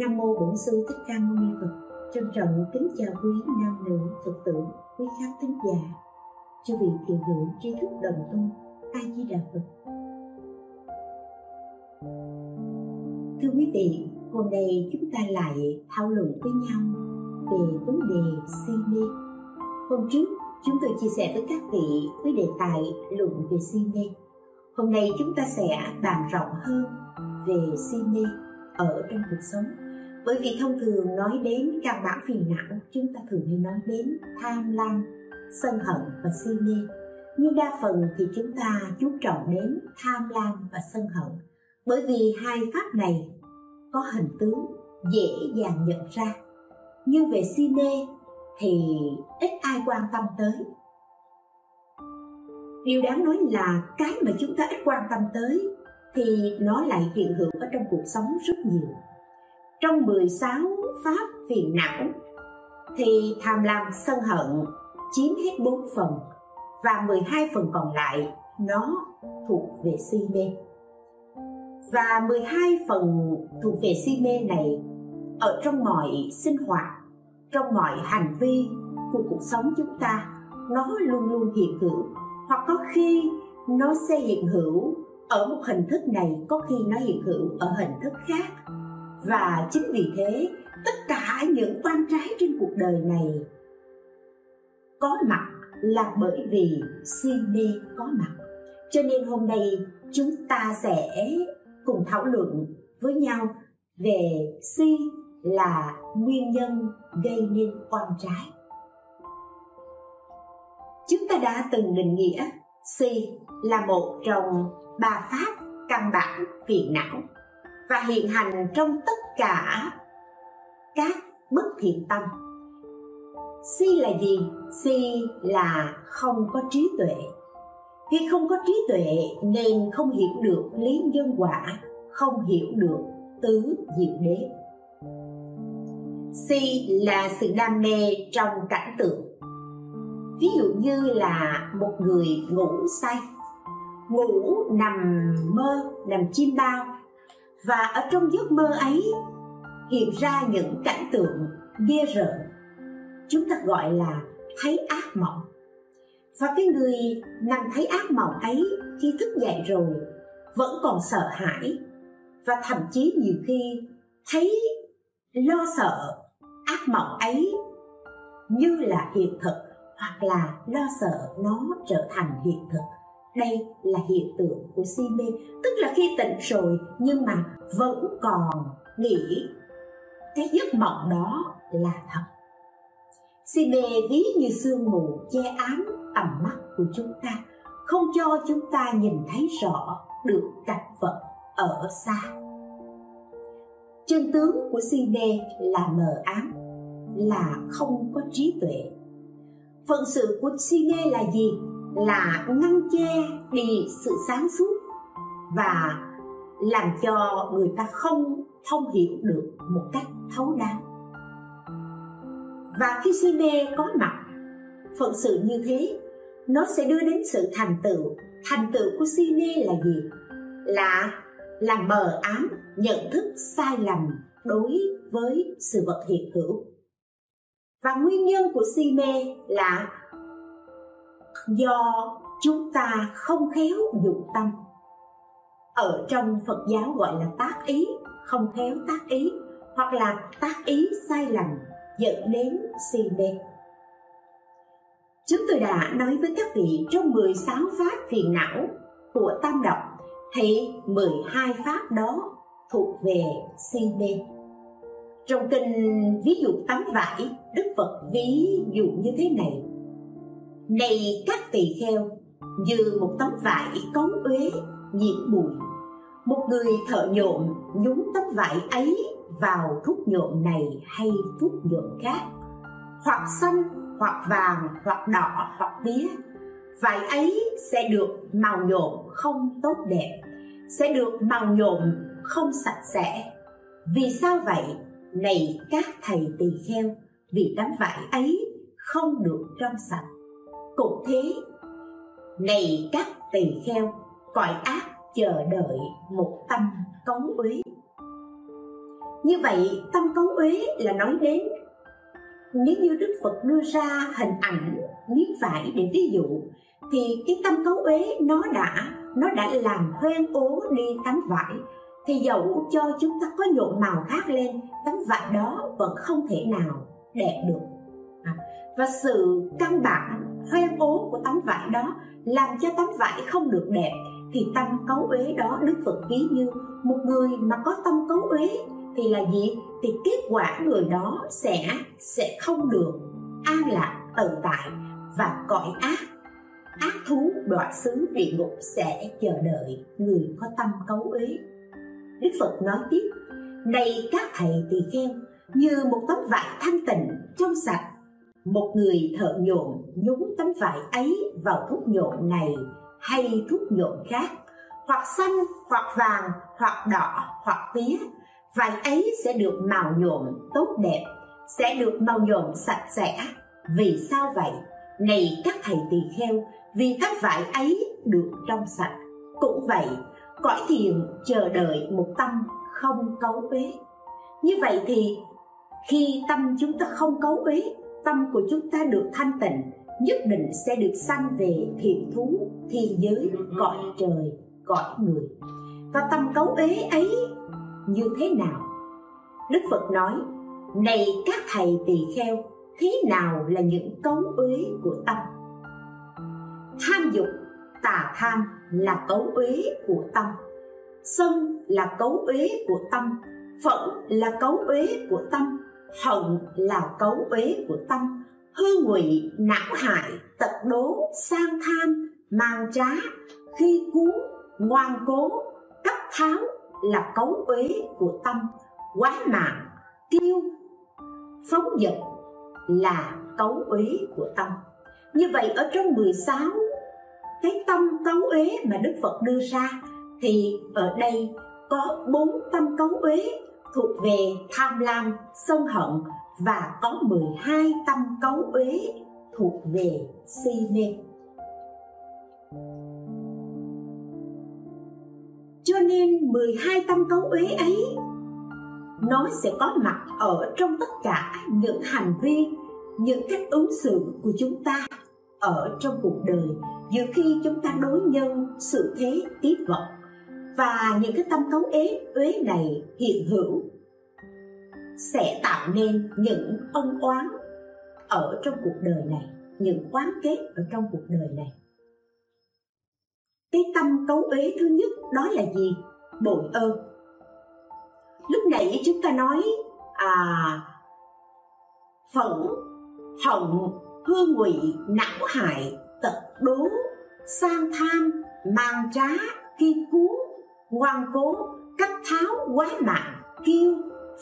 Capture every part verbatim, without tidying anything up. Nam mô Bổn Sư Thích Ca Mâu Ni Phật. Trân trọng kính chào quý nam nữ Phật tử, quý khán thính giả, chư vị thiện hữu tri thức đồng tu. A Di Đà Phật. Thưa quý vị, hôm nay chúng ta lại thảo luận với nhau về vấn đề si mê. Hôm trước chúng tôi chia sẻ với các vị với đề tài luận về si mê. Hôm nay chúng ta sẽ bàn rộng hơn về si mê ở trong cuộc sống. Bởi vì thông thường nói đến căn bản phiền não, chúng ta thường hay nói đến tham lam, sân hận và si mê. Nhưng đa phần thì chúng ta chú trọng đến tham lam và sân hận, bởi vì hai pháp này có hình tướng dễ dàng nhận ra. Nhưng về si mê thì ít ai quan tâm tới. Điều đáng nói là cái mà chúng ta ít quan tâm tới thì nó lại hiện hữu ở trong cuộc sống rất nhiều. Trong mười sáu pháp phiền não thì tham lam sân hận chiếm hết bốn phần, và mười hai phần còn lại nó thuộc về si mê. Và mười hai phần thuộc về si mê này ở trong mọi sinh hoạt, trong mọi hành vi của cuộc sống chúng ta, nó luôn luôn hiện hữu, hoặc có khi nó sẽ hiện hữu ở một hình thức này, có khi nó hiện hữu ở hình thức khác. Và chính vì thế, tất cả những oan trái trên cuộc đời này có mặt là bởi vì si mê có mặt. Cho nên hôm nay chúng ta sẽ cùng thảo luận với nhau về si là nguyên nhân gây nên oan trái. Chúng ta đã từng định nghĩa si là một trong ba pháp căn bản phiền não, và hiện hành trong tất cả các bất thiện tâm. Si là gì? Si là không có trí tuệ. Khi không có trí tuệ nên không hiểu được lý nhân quả, không hiểu được tứ diệu đế. Si là sự đam mê trong cảnh tượng. Ví dụ như là một người ngủ say, ngủ nằm mơ, nằm chiêm bao, và ở trong giấc mơ ấy hiện ra những cảnh tượng ghê rợn, chúng ta gọi là thấy ác mộng. Và cái người nằm thấy ác mộng ấy khi thức dậy rồi vẫn còn sợ hãi, và thậm chí nhiều khi thấy lo sợ ác mộng ấy như là hiện thực, hoặc là lo sợ nó trở thành hiện thực. Đây là hiện tượng của si mê, tức là khi tỉnh rồi nhưng mà vẫn còn nghĩ cái giấc mộng đó là thật. Si mê ví như sương mù che ám tầm mắt của chúng ta, không cho chúng ta nhìn thấy rõ được cảnh vật ở xa. Chân tướng của si mê là mờ ám, là không có trí tuệ. Phận sự của si mê là gì? Là ngăn che đi sự sáng suốt và làm cho người ta không thông hiểu được một cách thấu đáo. Và khi si mê có mặt, phận sự như thế nó sẽ đưa đến sự thành tựu. Thành tựu của si mê là gì? Là làm mờ ám nhận thức sai lầm đối với sự vật hiện hữu. Và nguyên nhân của si mê là do chúng ta không khéo dụng tâm. Ở trong Phật giáo gọi là tác ý, không khéo tác ý, hoặc là tác ý sai lầm dẫn đến si mê. Chúng tôi đã nói với các vị trong mười sáu pháp phiền não của Tam Độc thì mười hai pháp đó thuộc về si mê. Trong kinh ví dụ tấm vải, Đức Phật ví dụ như thế này: này các tỳ kheo, như một tấm vải cống uế nhiễm bụi, một người thợ nhộm nhúng tấm vải ấy vào thuốc nhộm này hay thuốc nhộm khác, hoặc xanh, hoặc vàng, hoặc đỏ, hoặc tía, vải ấy sẽ được màu nhộm không tốt đẹp, sẽ được màu nhộm không sạch sẽ. Vì sao vậy? Này các thầy tỳ kheo, vì tấm vải ấy không được trong sạch. Cũng thế, này các tỳ kheo, cõi ác chờ đợi một tâm cống uế. Như vậy tâm cấu uế là nói đến, nếu như Đức Phật đưa ra hình ảnh miếng vải để ví dụ, thì cái tâm cấu uế nó đã nó đã làm hoen ố đi tấm vải, thì dẫu cho chúng ta có nhộn màu khác lên, tấm vải đó vẫn không thể nào đẹp được. Và sự căn bản hoen ố của tấm vải đó làm cho tấm vải không được đẹp, thì tâm cấu uế đó Đức Phật ví như một người mà có tâm cấu uế thì là gì? Thì kết quả người đó sẽ sẽ không được an lạc tự tại, và cõi ác ác thú đọa xứ địa ngục sẽ chờ đợi người có tâm cấu uế. Đức Phật nói tiếp: này các thầy tỳ kheo, như một tấm vải thanh tịnh trong sạch, một người thợ nhộn nhúng tấm vải ấy vào thuốc nhộn này hay thuốc nhộn khác, hoặc xanh, hoặc vàng, hoặc đỏ, hoặc tía, vải ấy sẽ được màu nhộn tốt đẹp, sẽ được màu nhộn sạch sẽ. Vì sao vậy? Này các thầy tỳ kheo, vì tấm vải ấy được trong sạch. Cũng vậy, cõi thiền chờ đợi một tâm không cấu uế. Như vậy thì khi tâm chúng ta không cấu uế, tâm của chúng ta được thanh tịnh, nhất định sẽ được sanh về thiện thú, thiên giới, cõi trời, cõi người. Và tâm cấu uế ấy như thế nào? Đức Phật nói: này các thầy tỳ kheo, thế nào là những cấu uế của tâm? Tham dục, tà tham là cấu uế của tâm, sân là cấu uế của tâm, phẫn là cấu uế của tâm, hận là cấu uế của tâm, hư ngụy, não hại, tật đố, sang tham, mang trá, khi cuốn, ngoan cố, cấp tháo là cấu uế của tâm, quá mạng, kiêu, phóng dật là cấu uế của tâm. Như vậy ở trong mười sáu cái tâm cấu uế mà Đức Phật đưa ra, thì ở đây có bốn tâm cấu uế thuộc về tham lam, sân hận, và có mười hai tâm cấu uế thuộc về si mê. Cho nên mười hai tâm cấu uế ấy nó sẽ có mặt ở trong tất cả những hành vi, những cách ứng xử của chúng ta ở trong cuộc đời, giữa khi chúng ta đối nhân, xử thế, tiếp vật. Và những cái tâm cấu uế uế này hiện hữu sẽ tạo nên những ân oán ở trong cuộc đời này, những oán kết ở trong cuộc đời này. Cái tâm cấu uế thứ nhất đó là gì? Bội ơn. Lúc nãy chúng ta nói à, phẫn, hận, hương ngụy, não hại, tật đố, sang tham, mang trá, kiêu cuồng, ngoan cố, cách tháo, quá mạng, kiêu,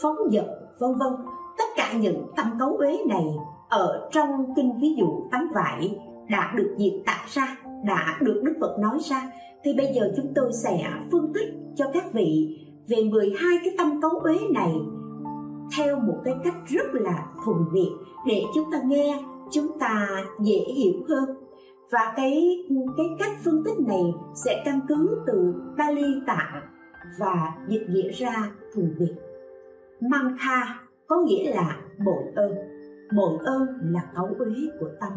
phóng dật, vân vân. Tất cả những tâm cấu uế này ở trong kinh ví dụ tấm vải đã được diễn tả ra, đã được Đức Phật nói ra. Thì bây giờ chúng tôi sẽ phân tích cho các vị về mười hai cái tâm cấu uế này theo một cái cách rất là thuần Việt, để chúng ta nghe, chúng ta dễ hiểu hơn. Và cái, cái cách phân tích này sẽ căn cứ từ Pali Tạng và dịch nghĩa ra thuần Việt. Mang kha có nghĩa là bội ơn. Bội ơn là cấu uế của tâm.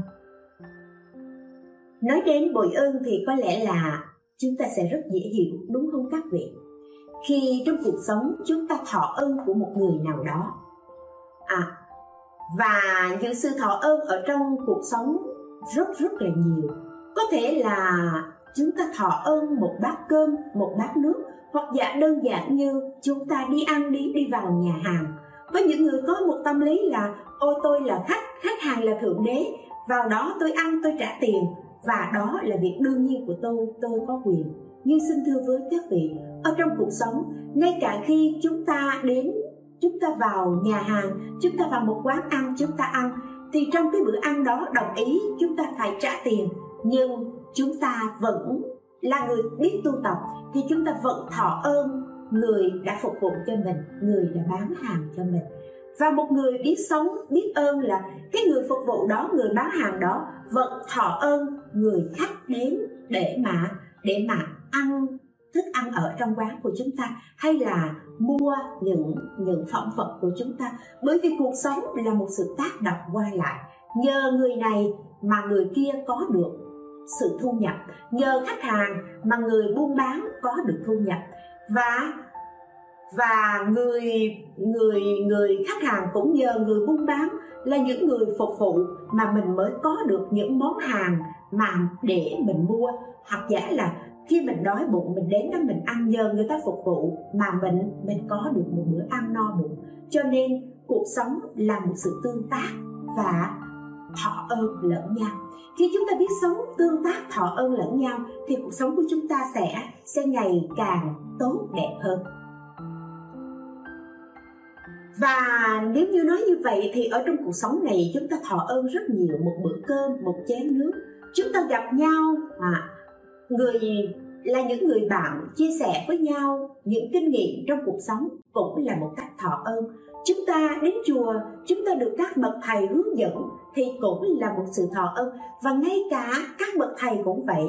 Nói đến bội ơn thì có lẽ là chúng ta sẽ rất dễ hiểu, đúng không các vị? Khi trong cuộc sống chúng ta thọ ơn của một người nào đó, à, và những sự thọ ơn ở trong cuộc sống rất rất là nhiều. Có thể là chúng ta thọ ơn một bát cơm, một bát nước, hoặc dạ đơn giản như chúng ta đi ăn đi, đi vào nhà hàng. Có những người có một tâm lý là: ôi tôi là khách, khách hàng là thượng đế, vào đó tôi ăn tôi trả tiền, và đó là việc đương nhiên của tôi, tôi có quyền. Nhưng xin thưa với các vị, ở trong cuộc sống, ngay cả khi chúng ta đến, chúng ta vào nhà hàng, chúng ta vào một quán ăn, chúng ta ăn, thì trong cái bữa ăn đó đồng ý chúng ta phải trả tiền, nhưng chúng ta vẫn là người biết tu tập, thì chúng ta vẫn thọ ơn người đã phục vụ cho mình, người đã bán hàng cho mình. Và một người biết sống, biết ơn là cái người phục vụ đó, người bán hàng đó vẫn thọ ơn người khách đến để mà, để mà ăn thức ăn ở trong quán của chúng ta, hay là mua những những phẩm vật của chúng ta. Bởi vì cuộc sống là một sự tác động qua lại, nhờ người này mà người kia có được sự thu nhập, nhờ khách hàng mà người buôn bán có được thu nhập, và và người người người khách hàng cũng nhờ người buôn bán là những người phục vụ mà mình mới có được những món hàng mà để mình mua, hoặc giả là khi mình đói bụng mình đến đó mình ăn, nhờ người ta phục vụ mà mình mình có được một bữa ăn no bụng. Cho nên cuộc sống là một sự tương tác và thọ ơn lẫn nhau. Khi chúng ta biết sống tương tác thọ ơn lẫn nhau thì cuộc sống của chúng ta sẽ sẽ ngày càng tốt đẹp hơn. Và nếu như nói như vậy thì ở trong cuộc sống này chúng ta thọ ơn rất nhiều, một bữa cơm, một chén nước. Chúng ta gặp nhau, à, người là những người bạn chia sẻ với nhau những kinh nghiệm trong cuộc sống cũng là một cách thọ ơn. Chúng ta đến chùa, chúng ta được các bậc thầy hướng dẫn thì cũng là một sự thọ ơn. Và ngay cả các bậc thầy cũng vậy.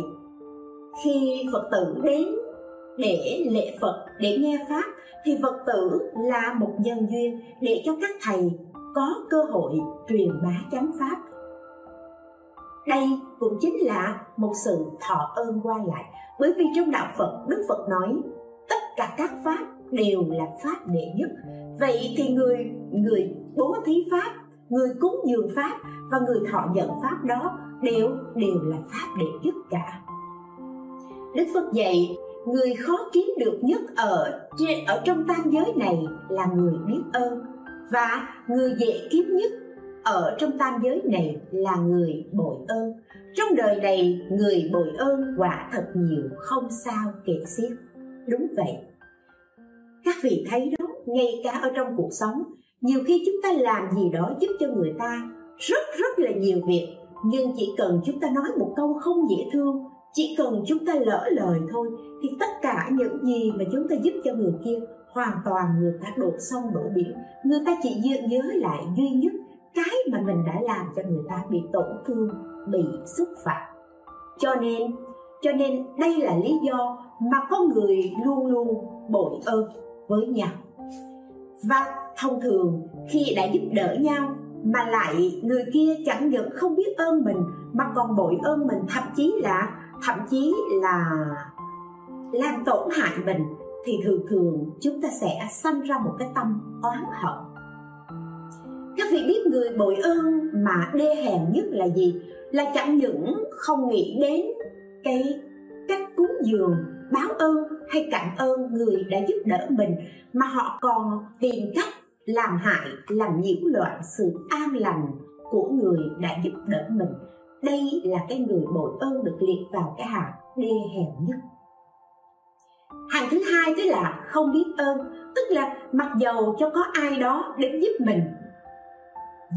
Khi Phật tử đến để lễ Phật, để nghe Pháp thì Phật tử là một nhân duyên để cho các thầy có cơ hội truyền bá chánh Pháp. Đây cũng chính là một sự thọ ơn qua lại. Bởi vì trong Đạo Phật, Đức Phật nói tất cả các Pháp đều là Pháp đệ nhất. Vậy thì người, người bố thí Pháp, người cúng dường Pháp và người thọ nhận Pháp đó đều đều là Pháp đệ nhất cả. Đức Phật dạy người khó kiếm được nhất ở, ở trong tam giới này là người biết ơn, và người dễ kiếm nhất ở trong tam giới này là người bội ơn. Trong đời này người bội ơn quả thật nhiều không sao kể xiết. Đúng vậy. Các vị thấy đó, ngay cả ở trong cuộc sống, nhiều khi chúng ta làm gì đó giúp cho người ta rất rất là nhiều việc, nhưng chỉ cần chúng ta nói một câu không dễ thương, chỉ cần chúng ta lỡ lời thôi thì tất cả những gì mà chúng ta giúp cho người kia hoàn toàn người ta đổ sông đổ biển. Người ta chỉ nhớ lại duy nhất cái mà mình đã làm cho người ta bị tổn thương, bị xúc phạm. Cho nên, cho nên đây là lý do mà con người luôn luôn bội ơn với nhau. Và thông thường khi đã giúp đỡ nhau mà lại người kia chẳng những không biết ơn mình mà còn bội ơn mình, thậm chí là thậm chí là làm tổn hại mình, thì thường thường chúng ta sẽ sanh ra một cái tâm oán hận. Các vị biết người bội ơn mà đê hèn nhất là gì? Là chẳng những không nghĩ đến cái cách cúng dường, báo ơn hay cảm ơn người đã giúp đỡ mình, mà họ còn tìm cách làm hại, làm nhiễu loạn sự an lành của người đã giúp đỡ mình. Đây là cái người bội ơn được liệt vào cái hàng đê hèn nhất. Hàng thứ hai tức là không biết ơn, tức là mặc dầu cho có ai đó đến giúp mình,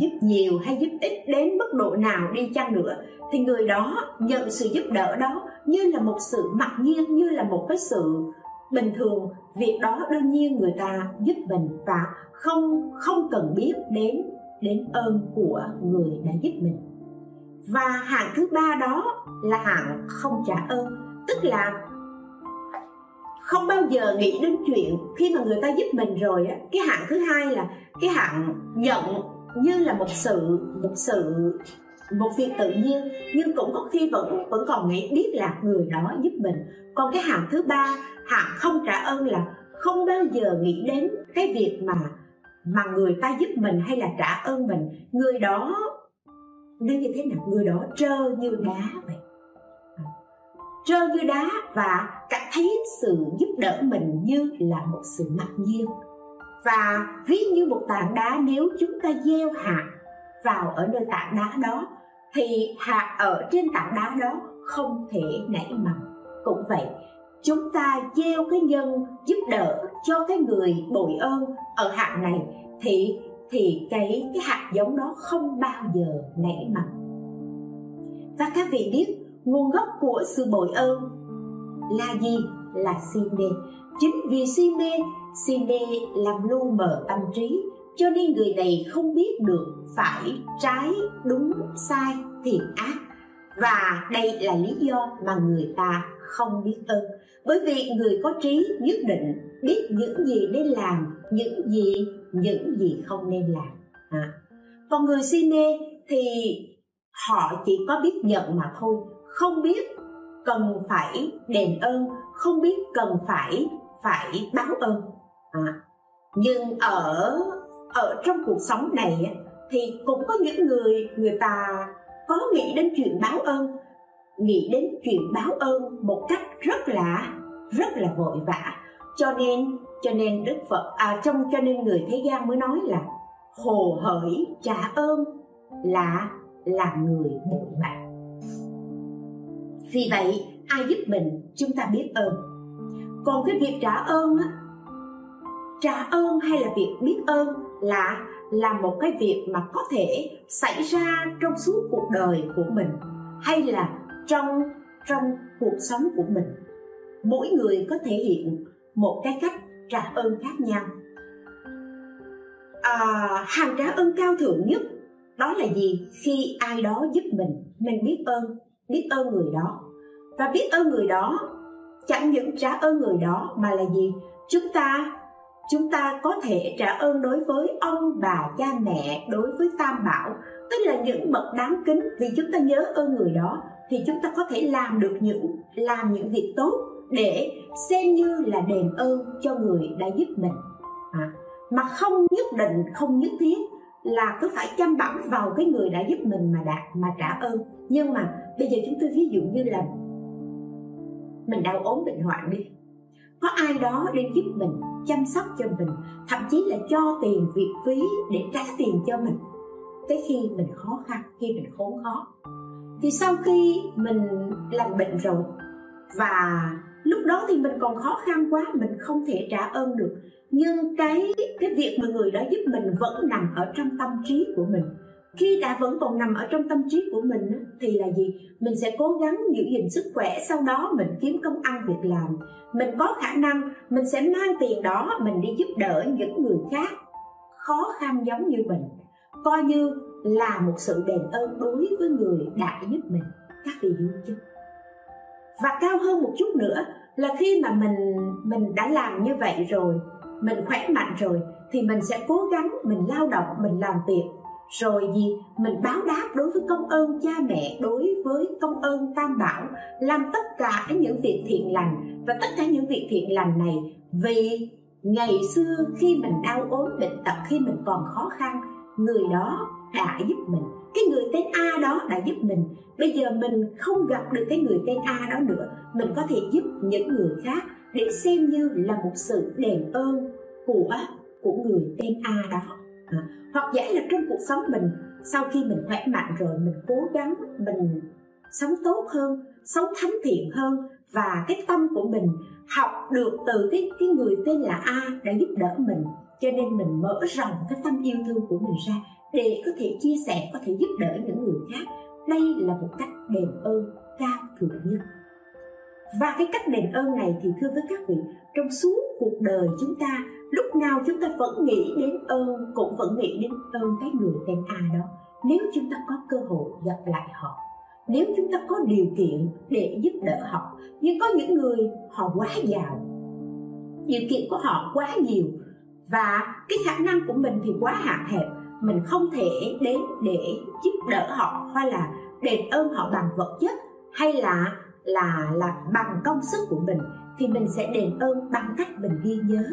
giúp nhiều hay giúp ít đến mức độ nào đi chăng nữa, thì người đó nhận sự giúp đỡ đó như là một sự mặc nhiên, như là một cái sự bình thường. Việc đó đương nhiên người ta giúp mình và không không cần biết đến đến ơn của người đã giúp mình. Và hạng thứ ba đó là hạng không trả ơn, tức là không bao giờ nghĩ đến chuyện khi mà người ta giúp mình rồi á. Cái hạng thứ hai là cái hạng nhận như là một sự một sự một việc tự nhiên, nhưng cũng có khi vẫn vẫn còn nghĩ biết là người đó giúp mình. Còn cái hạng thứ ba, hạng không trả ơn, là không bao giờ nghĩ đến cái việc mà mà người ta giúp mình hay là trả ơn mình. Người đó nó như thế nào? Người đó trơ như đá vậy, trơ như đá, và cảm thấy sự giúp đỡ mình như là một sự mặc nhiên. Và ví như một tảng đá, nếu chúng ta gieo hạt vào ở nơi tảng đá đó thì hạt ở trên tảng đá đó không thể nảy mầm. Cũng vậy, chúng ta gieo cái nhân giúp đỡ cho cái người bội ơn ở hạt này thì thì cái cái hạt giống đó không bao giờ nảy mầm. Và các vị biết nguồn gốc của sự bội ơn là gì? Là si mê. Chính vì si mê, si mê làm lu mờ tâm trí, cho nên người này không biết được phải, trái, đúng, sai, thiện, ác. Và đây là lý do mà người ta không biết ơn. Bởi vì người có trí nhất định biết những gì nên làm, những gì những gì không nên làm. À. Còn người si mê thì họ chỉ có biết nhận mà thôi, không biết cần phải đền ơn, không biết cần phải phải báo ơn. À. Nhưng ở ở trong cuộc sống này thì cũng có những người người ta có nghĩ đến chuyện báo ơn, nghĩ đến chuyện báo ơn một cách rất là rất là vội vã. Cho nên cho nên Đức Phật à, trong cho nên người thế gian mới nói là hồ hởi trả ơn là làm người bội bạc. Vì vậy ai giúp mình chúng ta biết ơn. Còn cái việc trả ơn á, trả ơn hay là việc biết ơn là là một cái việc mà có thể xảy ra trong suốt cuộc đời của mình, hay là trong trong cuộc sống của mình. Mỗi người có thể hiện một cái cách trả ơn khác nhau. À, hàng trả ơn cao thượng nhất đó là gì? Khi ai đó giúp mình, mình biết ơn, biết ơn người đó. Và biết ơn người đó, chẳng những trả ơn người đó mà là gì? Chúng ta Chúng ta có thể trả ơn đối với ông bà, cha mẹ, đối với tam bảo, tức là những bậc đáng kính. Vì chúng ta nhớ ơn người đó thì chúng ta có thể làm được những làm những việc tốt để xem như là đền ơn cho người đã giúp mình. À, mà không nhất định, không nhất thiết là cứ phải chăm bẵm vào cái người đã giúp mình mà đạt mà trả ơn. Nhưng mà bây giờ chúng tôi ví dụ như là mình đau ốm bệnh hoạn đi, có ai đó đến giúp mình, chăm sóc cho mình, thậm chí là cho tiền viện phí để trả tiền cho mình. Tới khi mình khó khăn, khi mình khốn khó, thì sau khi mình lành bệnh rồi, và lúc đó thì mình còn khó khăn quá, mình không thể trả ơn được. Nhưng cái, cái việc mà người đó giúp mình vẫn nằm ở trong tâm trí của mình. Khi đã vẫn còn nằm ở trong tâm trí của mình thì là gì? Mình sẽ cố gắng giữ gìn sức khỏe, sau đó mình kiếm công ăn việc làm. Mình có khả năng, mình sẽ mang tiền đó, mình đi giúp đỡ những người khác khó khăn giống như mình. Coi như là một sự đền ơn đối với người đã giúp mình. Các vị hiểu chưa? Và cao hơn một chút nữa là khi mà mình, mình đã làm như vậy rồi, mình khỏe mạnh rồi, thì mình sẽ cố gắng, mình lao động, mình làm việc. Rồi gì? Mình báo đáp đối với công ơn cha mẹ, đối với công ơn tam bảo, làm tất cả những việc thiện lành. Và tất cả những việc thiện lành này, vì ngày xưa khi mình đau ốm bệnh tật, khi mình còn khó khăn, người đó đã giúp mình. Cái người tên A đó đã giúp mình. Bây giờ mình không gặp được cái người tên A đó nữa, mình có thể giúp những người khác để xem như là một sự đền ơn của, của người tên A đó. À, hoặc giả là trong cuộc sống mình, sau khi mình khỏe mạnh rồi, mình cố gắng mình sống tốt hơn, sống thánh thiện hơn, và cái tâm của mình học được từ cái, cái người tên là A đã giúp đỡ mình, cho nên mình mở rộng cái tâm yêu thương của mình ra để có thể chia sẻ, có thể giúp đỡ những người khác. Đây là một cách đền ơn cao thượng nhất. Và cái cách đền ơn này thì thưa với các vị, trong suốt cuộc đời chúng ta, lúc nào chúng ta vẫn nghĩ đến ơn, cũng vẫn nghĩ đến ơn cái người tên A đó. Nếu chúng ta có cơ hội gặp lại họ, nếu chúng ta có điều kiện để giúp đỡ họ. Nhưng có những người họ quá giàu, điều kiện của họ quá nhiều, và cái khả năng của mình thì quá hạn hẹp, mình không thể đến để giúp đỡ họ, hay là đền ơn họ bằng vật chất, hay là là là bằng công sức của mình, thì mình sẽ đền ơn bằng cách mình ghi nhớ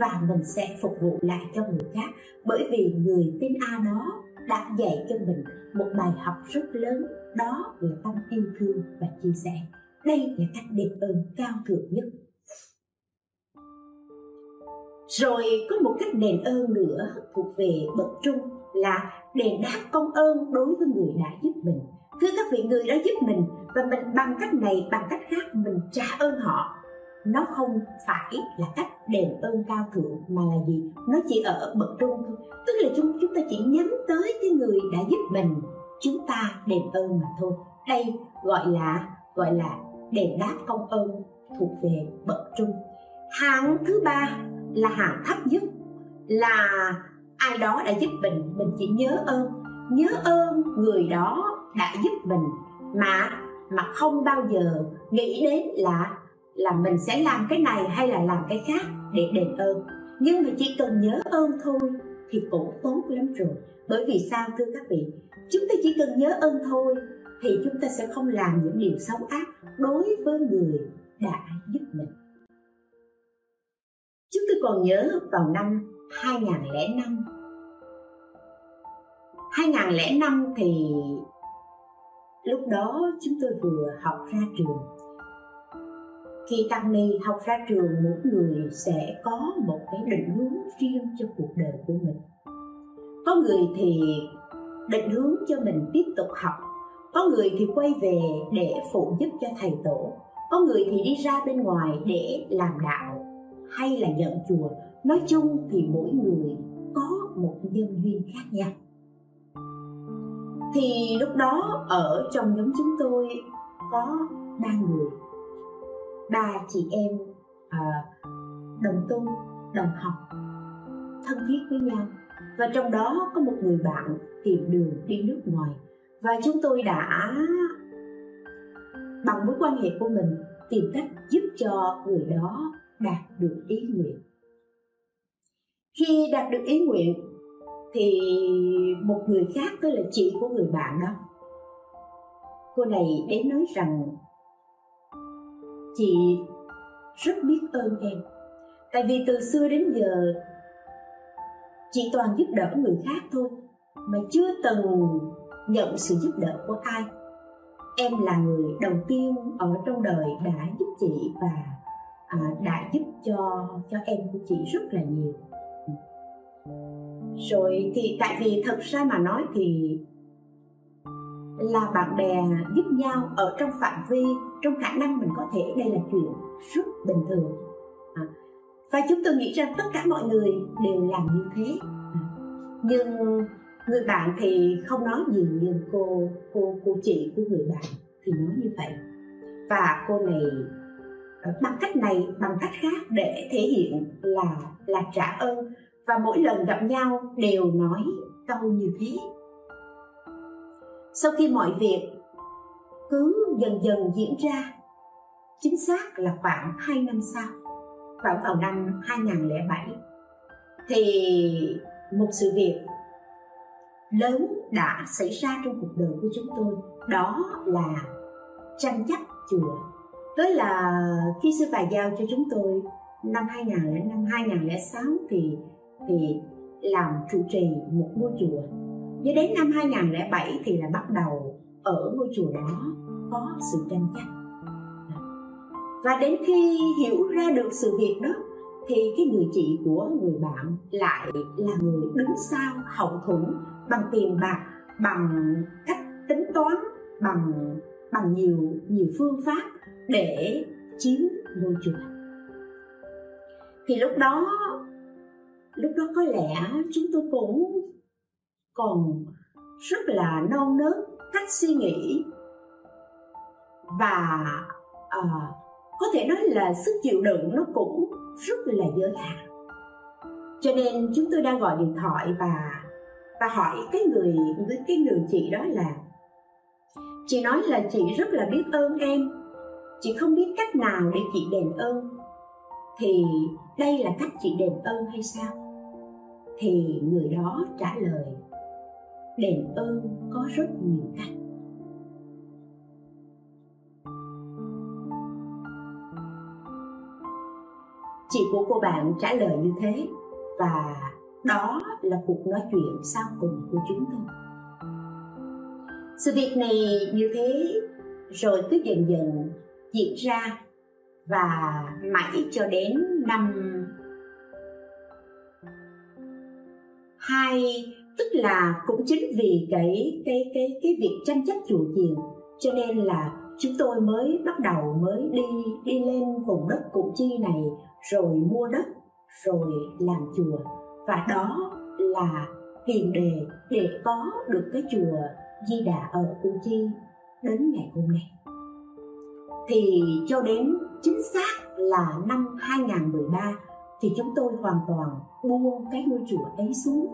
và mình sẽ phục vụ lại cho người khác. Bởi vì người tên A đó đã dạy cho mình một bài học rất lớn, đó là tâm yêu thương và chia sẻ. Đây là cách đền ơn cao thượng nhất. Rồi có một cách đền ơn nữa thuộc về bậc trung, là đền đáp công ơn đối với người đã giúp mình. Thưa các vị, người đã giúp mình, và mình bằng cách này, bằng cách khác mình trả ơn họ. Nó không phải là cách đền ơn cao thượng, mà là gì? Nó chỉ ở bậc trung thôi. Tức là chúng, chúng ta chỉ nhắm tới cái người đã giúp mình, chúng ta đền ơn mà thôi. Đây gọi là gọi là đền đáp công ơn thuộc về bậc trung. Hạng thứ ba là hạng thấp nhất, là ai đó đã giúp mình, mình chỉ nhớ ơn, nhớ ơn người đó đã giúp mình, mà mà không bao giờ nghĩ đến là là mình sẽ làm cái này hay là làm cái khác để đền ơn. Nhưng mà chỉ cần nhớ ơn thôi thì cũng tốt lắm rồi. Bởi vì sao thưa các vị? Chúng ta chỉ cần nhớ ơn thôi thì chúng ta sẽ không làm những điều xấu ác đối với người đã giúp mình. Chúng tôi còn nhớ vào năm hai không không năm hai không không năm thì lúc đó chúng tôi vừa học ra trường. Khi tăng ni học ra trường, mỗi người sẽ có một cái định hướng riêng cho cuộc đời của mình. Có người thì định hướng cho mình tiếp tục học, có người thì quay về để phụ giúp cho thầy tổ, có người thì đi ra bên ngoài để làm đạo hay là nhận chùa. Nói chung thì mỗi người có một nhân duyên khác nhau. Thì lúc đó ở trong nhóm chúng tôi có ba người, ba chị em à, đồng tu, đồng học, thân thiết với nhau. Và trong đó có một người bạn tìm đường đi nước ngoài. Và chúng tôi đã bằng mối quan hệ của mình tìm cách giúp cho người đó đạt được ý nguyện. Khi đạt được ý nguyện thì một người khác, tức là chị của người bạn đó, cô này đến nói rằng chị rất biết ơn em, tại vì từ xưa đến giờ chị toàn giúp đỡ người khác thôi mà chưa từng nhận sự giúp đỡ của ai. Em là người đầu tiên ở trong đời đã giúp chị và à, đã giúp cho, cho em của chị rất là nhiều. Rồi thì tại vì thật ra mà nói thì là bạn bè giúp nhau ở trong phạm vi, trong khả năng mình có thể, đây là chuyện rất bình thường à. Và chúng tôi nghĩ rằng tất cả mọi người đều làm như thế à. Nhưng người bạn thì không nói gì, nhưng cô, cô, cô chị của người bạn thì nói như vậy. Và cô này bằng cách này, bằng cách khác để thể hiện là, là trả ơn. Và mỗi lần gặp nhau đều nói câu như thế. Sau khi mọi việc cứ dần dần diễn ra, chính xác là khoảng hai năm sau, khoảng vào năm hai không không bảy, thì một sự việc lớn đã xảy ra trong cuộc đời của chúng tôi. Đó là tranh chấp chùa. Tức là khi sư bà giao cho chúng tôi năm hai không không năm hai không không sáu thì thì làm trụ trì một ngôi chùa. Cho đến năm hai không không bảy thì là bắt đầu ở ngôi chùa đó có sự tranh chấp. Và đến khi hiểu ra được sự việc đó thì cái người chị của người bạn lại là người đứng sau hậu thuẫn bằng tiền bạc, bằng cách tính toán, bằng bằng nhiều nhiều phương pháp để chiếm ngôi chùa. Thì lúc đó lúc đó có lẽ chúng tôi cũng còn rất là non nớt, cách suy nghĩ và à, có thể nói là sức chịu đựng nó cũng rất là giới hạn. Cho nên chúng tôi đang gọi điện thoại và và hỏi cái người cái người chị đó là, chị nói là chị rất là biết ơn em, chị không biết cách nào để chị đền ơn, thì đây là cách chị đền ơn hay sao? Thì người đó trả lời, đền ơn có rất nhiều cách. Chị của cô bạn trả lời như thế, và đó là cuộc nói chuyện sau cùng của chúng tôi. Sự việc này như thế rồi cứ dần dần diễn ra, và mãi cho đến năm hai, tức là cũng chính vì cái cái cái cái việc tranh chấp chùa chiền cho nên là chúng tôi mới bắt đầu mới đi đi lên vùng đất Củ Chi này, rồi mua đất, rồi làm chùa. Và đó là tiền đề để có được cái chùa Di Đà ở Củ Chi đến ngày hôm nay. Thì cho đến chính xác là năm hai không một ba thì chúng tôi hoàn toàn buông cái ngôi chùa ấy xuống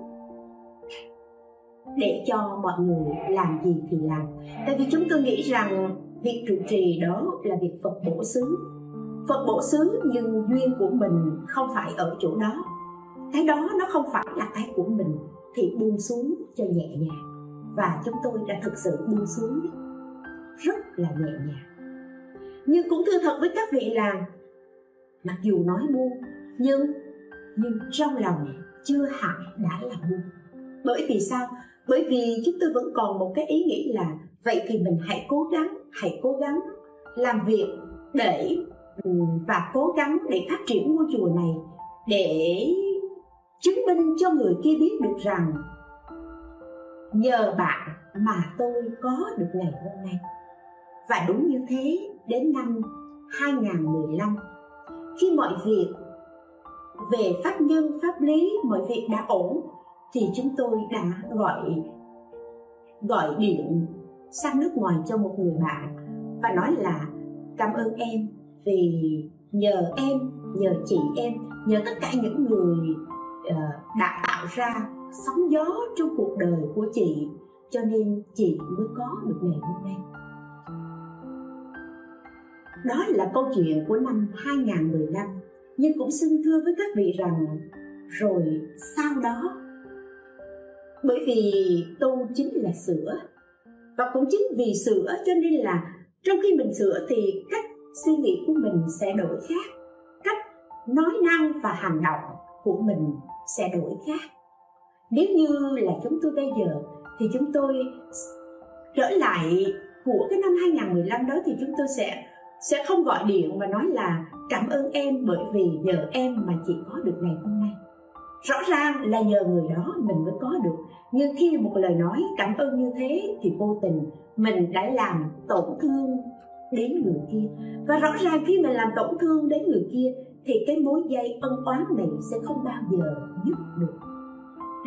để cho mọi người làm gì thì làm. Tại vì chúng tôi nghĩ rằng việc trụ trì đó là việc Phật bổ xứ. Phật bổ xứ nhưng duyên của mình không phải ở chỗ đó. Cái đó nó không phải là cái của mình thì buông xuống cho nhẹ nhàng. Và chúng tôi đã thực sự buông xuống rất là nhẹ nhàng. Nhưng cũng thưa thật với các vị là mặc dù nói buông nhưng nhưng trong lòng chưa hẳn đã là buông. Bởi vì sao? Bởi vì chúng tôi vẫn còn một cái ý nghĩ là vậy thì mình hãy cố gắng, hãy cố gắng làm việc để và cố gắng để phát triển ngôi chùa này, để chứng minh cho người kia biết được rằng nhờ bạn mà tôi có được ngày hôm nay. Và đúng như thế, đến năm hai không một năm, khi mọi việc về pháp nhân, pháp lý, mọi việc đã ổn, thì chúng tôi đã gọi gọi điện sang nước ngoài cho một người bạn và nói là cảm ơn em vì nhờ em, nhờ chị em, nhờ tất cả những người đã tạo ra sóng gió trong cuộc đời của chị, cho nên chị mới có được ngày hôm nay. Đó là câu chuyện của năm hai không một năm. Nhưng cũng xin thưa với các vị rằng rồi sau đó, bởi vì tu chính là sửa, và cũng chính vì sửa cho nên là trong khi mình sửa thì cách suy nghĩ của mình sẽ đổi khác, cách nói năng và hành động của mình sẽ đổi khác. Nếu như là chúng tôi bây giờ thì chúng tôi trở lại của cái năm hai không một năm đó, thì chúng tôi sẽ sẽ không gọi điện mà nói là cảm ơn em bởi vì nhờ em mà chị có được ngày hôm nay. Rõ ràng là nhờ người đó mình mới có được, nhưng khi một lời nói cảm ơn như thế thì vô tình mình đã làm tổn thương đến người kia. Và rõ ràng khi mình làm tổn thương đến người kia thì cái mối dây ân oán này sẽ không bao giờ dứt được.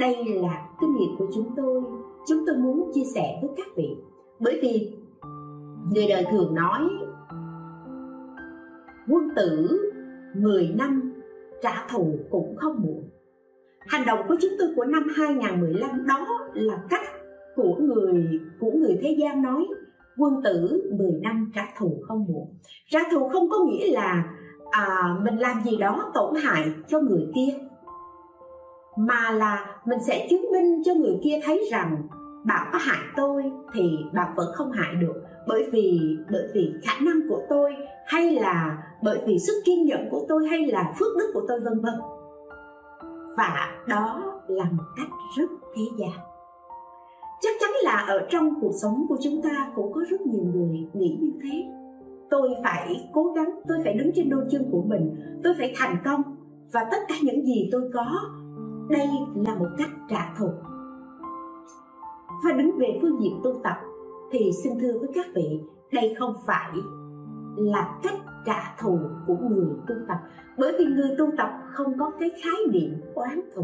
Đây là kinh nghiệm của chúng tôi, chúng tôi muốn chia sẻ với các vị. Bởi vì người đời thường nói quân tử mười năm trả thù cũng không muộn. Hành động của chúng tôi của năm hai không một năm đó là cách của người của người thế gian nói quân tử mười năm trả thù không muộn. Trả thù không có nghĩa là à, mình làm gì đó tổn hại cho người kia, mà là mình sẽ chứng minh cho người kia thấy rằng bạn có hại tôi thì bạn vẫn không hại được, bởi vì bởi vì khả năng của tôi, hay là bởi vì sức kiên nhẫn của tôi, hay là phước đức của tôi, vân vân. Và đó là một cách rất thế gian. Chắc chắn là ở trong cuộc sống của chúng ta cũng có rất nhiều người nghĩ như thế. Tôi phải cố gắng, tôi phải đứng trên đôi chân của mình, tôi phải thành công, và tất cả những gì tôi có, đây là một cách trả thù. Và đứng về phương diện tu tập thì xin thưa với các vị, đây không phải là cách trả thù của người tu tập, bởi vì người tu tập không có cái khái niệm oán thù.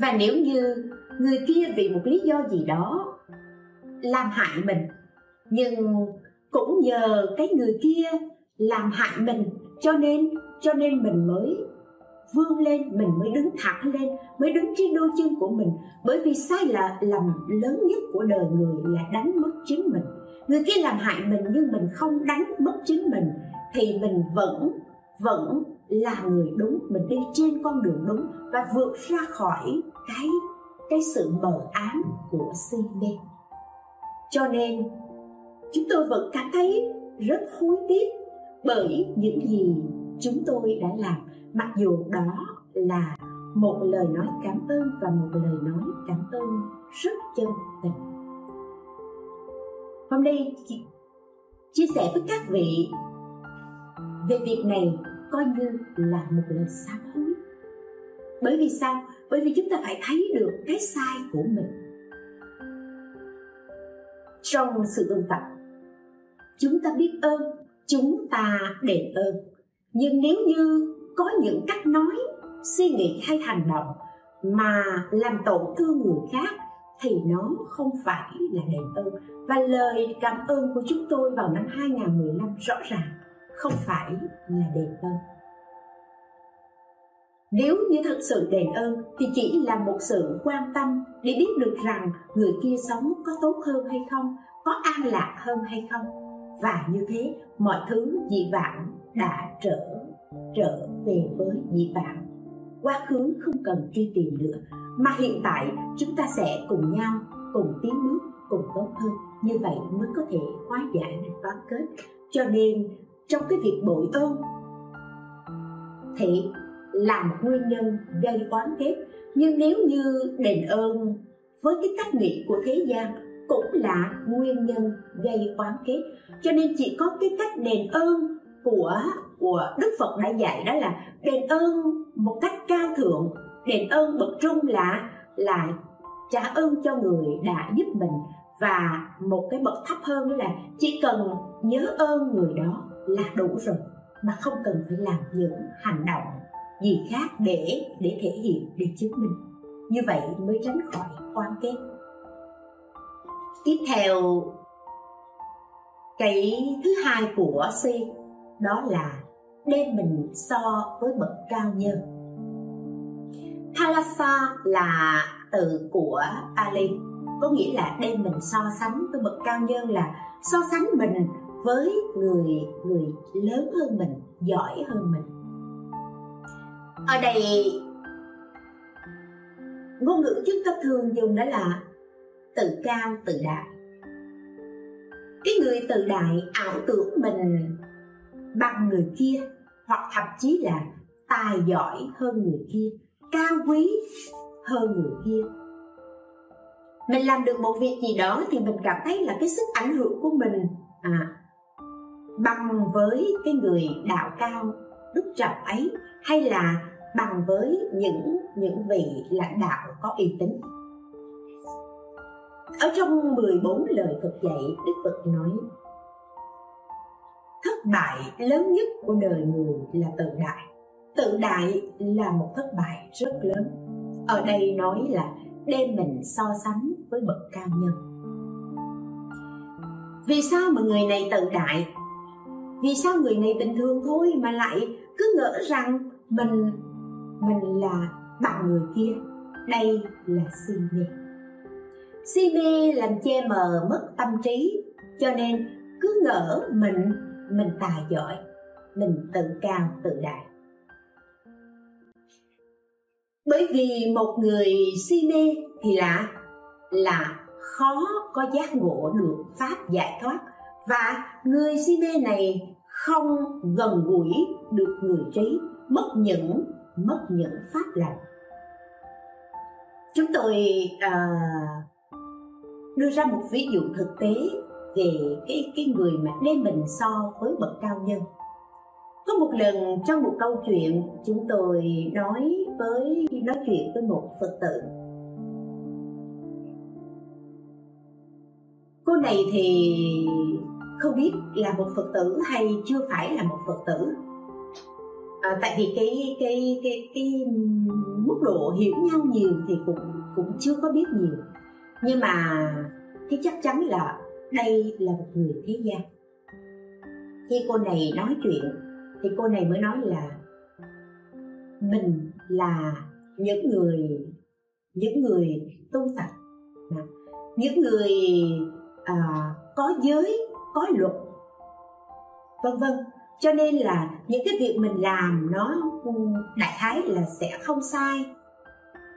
Và nếu như người kia vì một lý do gì đó làm hại mình, nhưng cũng nhờ cái người kia làm hại mình cho nên cho nên mình mới vươn lên, mình mới đứng thẳng lên, mới đứng trên đôi chân của mình. Bởi vì sai là lầm lớn nhất của đời người là đánh mất chính mình. Người kia làm hại mình nhưng mình không đánh mất chính mình thì mình vẫn vẫn là người đúng, mình đi trên con đường đúng và vượt ra khỏi cái cái sự mờ ám của si mê. Cho nên chúng tôi vẫn cảm thấy rất hối tiếc bởi những gì chúng tôi đã làm, mặc dù đó là một lời nói cảm ơn và một lời nói cảm ơn rất chân tình. Hôm nay chia sẻ với các vị về việc này coi như là một lời sám hối. Bởi vì sao? Bởi vì chúng ta phải thấy được cái sai của mình. Trong sự tu tập, chúng ta biết ơn, chúng ta đền ơn. Nhưng nếu như có những cách nói, suy nghĩ hay hành động mà làm tổn thương người khác thì nó không phải là đền ơn. Và lời cảm ơn của chúng tôi vào năm hai không một năm rõ ràng không phải là đền ơn. Nếu như thật sự đền ơn thì chỉ là một sự quan tâm để biết được rằng người kia sống có tốt hơn hay không, có an lạc hơn hay không. Và như thế mọi thứ dị vãng đã trở trở về với dị vãng. Quá khứ không cần truy tìm nữa, mà hiện tại chúng ta sẽ cùng nhau, cùng tiến bước, cùng tốt hơn. Như vậy mới có thể hóa giải được toán kết. Cho nên trong cái việc bội ơn thì làm nguyên nhân gây oán kết, nhưng nếu như đền ơn với cái cách nghĩ của thế gian cũng là nguyên nhân gây oán kết. Cho nên chỉ có cái cách đền ơn của của Đức Phật đã dạy, đó là đền ơn một cách cao thượng, đền ơn bậc trung là là trả ơn cho người đã giúp mình, và một cái bậc thấp hơn là chỉ cần nhớ ơn người đó là đủ rồi, mà không cần phải làm những hành động gì khác để để thể hiện, để chứng minh. Như vậy mới tránh khỏi oán kết. Tiếp theo, cái thứ hai của C đó là đem mình so với bậc cao nhân. Thalassa là từ của Pali, có nghĩa là đem mình so sánh với bậc cao nhân, là so sánh mình với người người lớn hơn mình, giỏi hơn mình. Ở đây ngôn ngữ chúng ta thường dùng đó là tự cao tự đại. Cái người tự đại ảo tưởng mình bằng người kia, hoặc thậm chí là tài giỏi hơn người kia, cao quý hơn người kia. Mình làm được một việc gì đó thì mình cảm thấy là cái sức ảnh hưởng của mình à, bằng với cái người đạo cao đức trọng ấy, hay là bằng với những những vị lãnh đạo có uy tín. Ở trong mười bốn lời Phật dạy, Đức Phật nói thất bại lớn nhất của đời người là tự đại. Tự đại là một thất bại rất lớn. Ở đây nói là đem mình so sánh với bậc cao nhân. Vì sao mà người này tự đại? Vì sao người này bình thường thôi mà lại cứ ngỡ rằng mình mình là bằng người kia? Đây là si mê. Si mê làm che mờ mất tâm trí, cho nên cứ ngỡ mình mình tài giỏi, mình tự cao tự đại. Bởi vì một người si mê thì là là khó có giác ngộ được pháp giải thoát, và người si mê này không gần gũi được người trí, mất những mất những pháp lành. Chúng tôi uh, đưa ra một ví dụ thực tế về cái cái người mà đem mình so với bậc cao nhân. Có một lần trong một câu chuyện, chúng tôi nói với nói chuyện với một Phật tử. Cô này thì không biết là một Phật tử hay chưa phải là một Phật tử, à, tại vì cái cái cái cái mức độ hiểu nhau nhiều thì cũng cũng chưa có biết nhiều, nhưng mà thì chắc chắn là đây là một người thế gian. Khi cô này nói chuyện thì cô này mới nói là mình là những người những người tu tập, những người à, có giới, có luật, vân vân. Cho nên là những cái việc mình làm nó đại khái là sẽ không sai.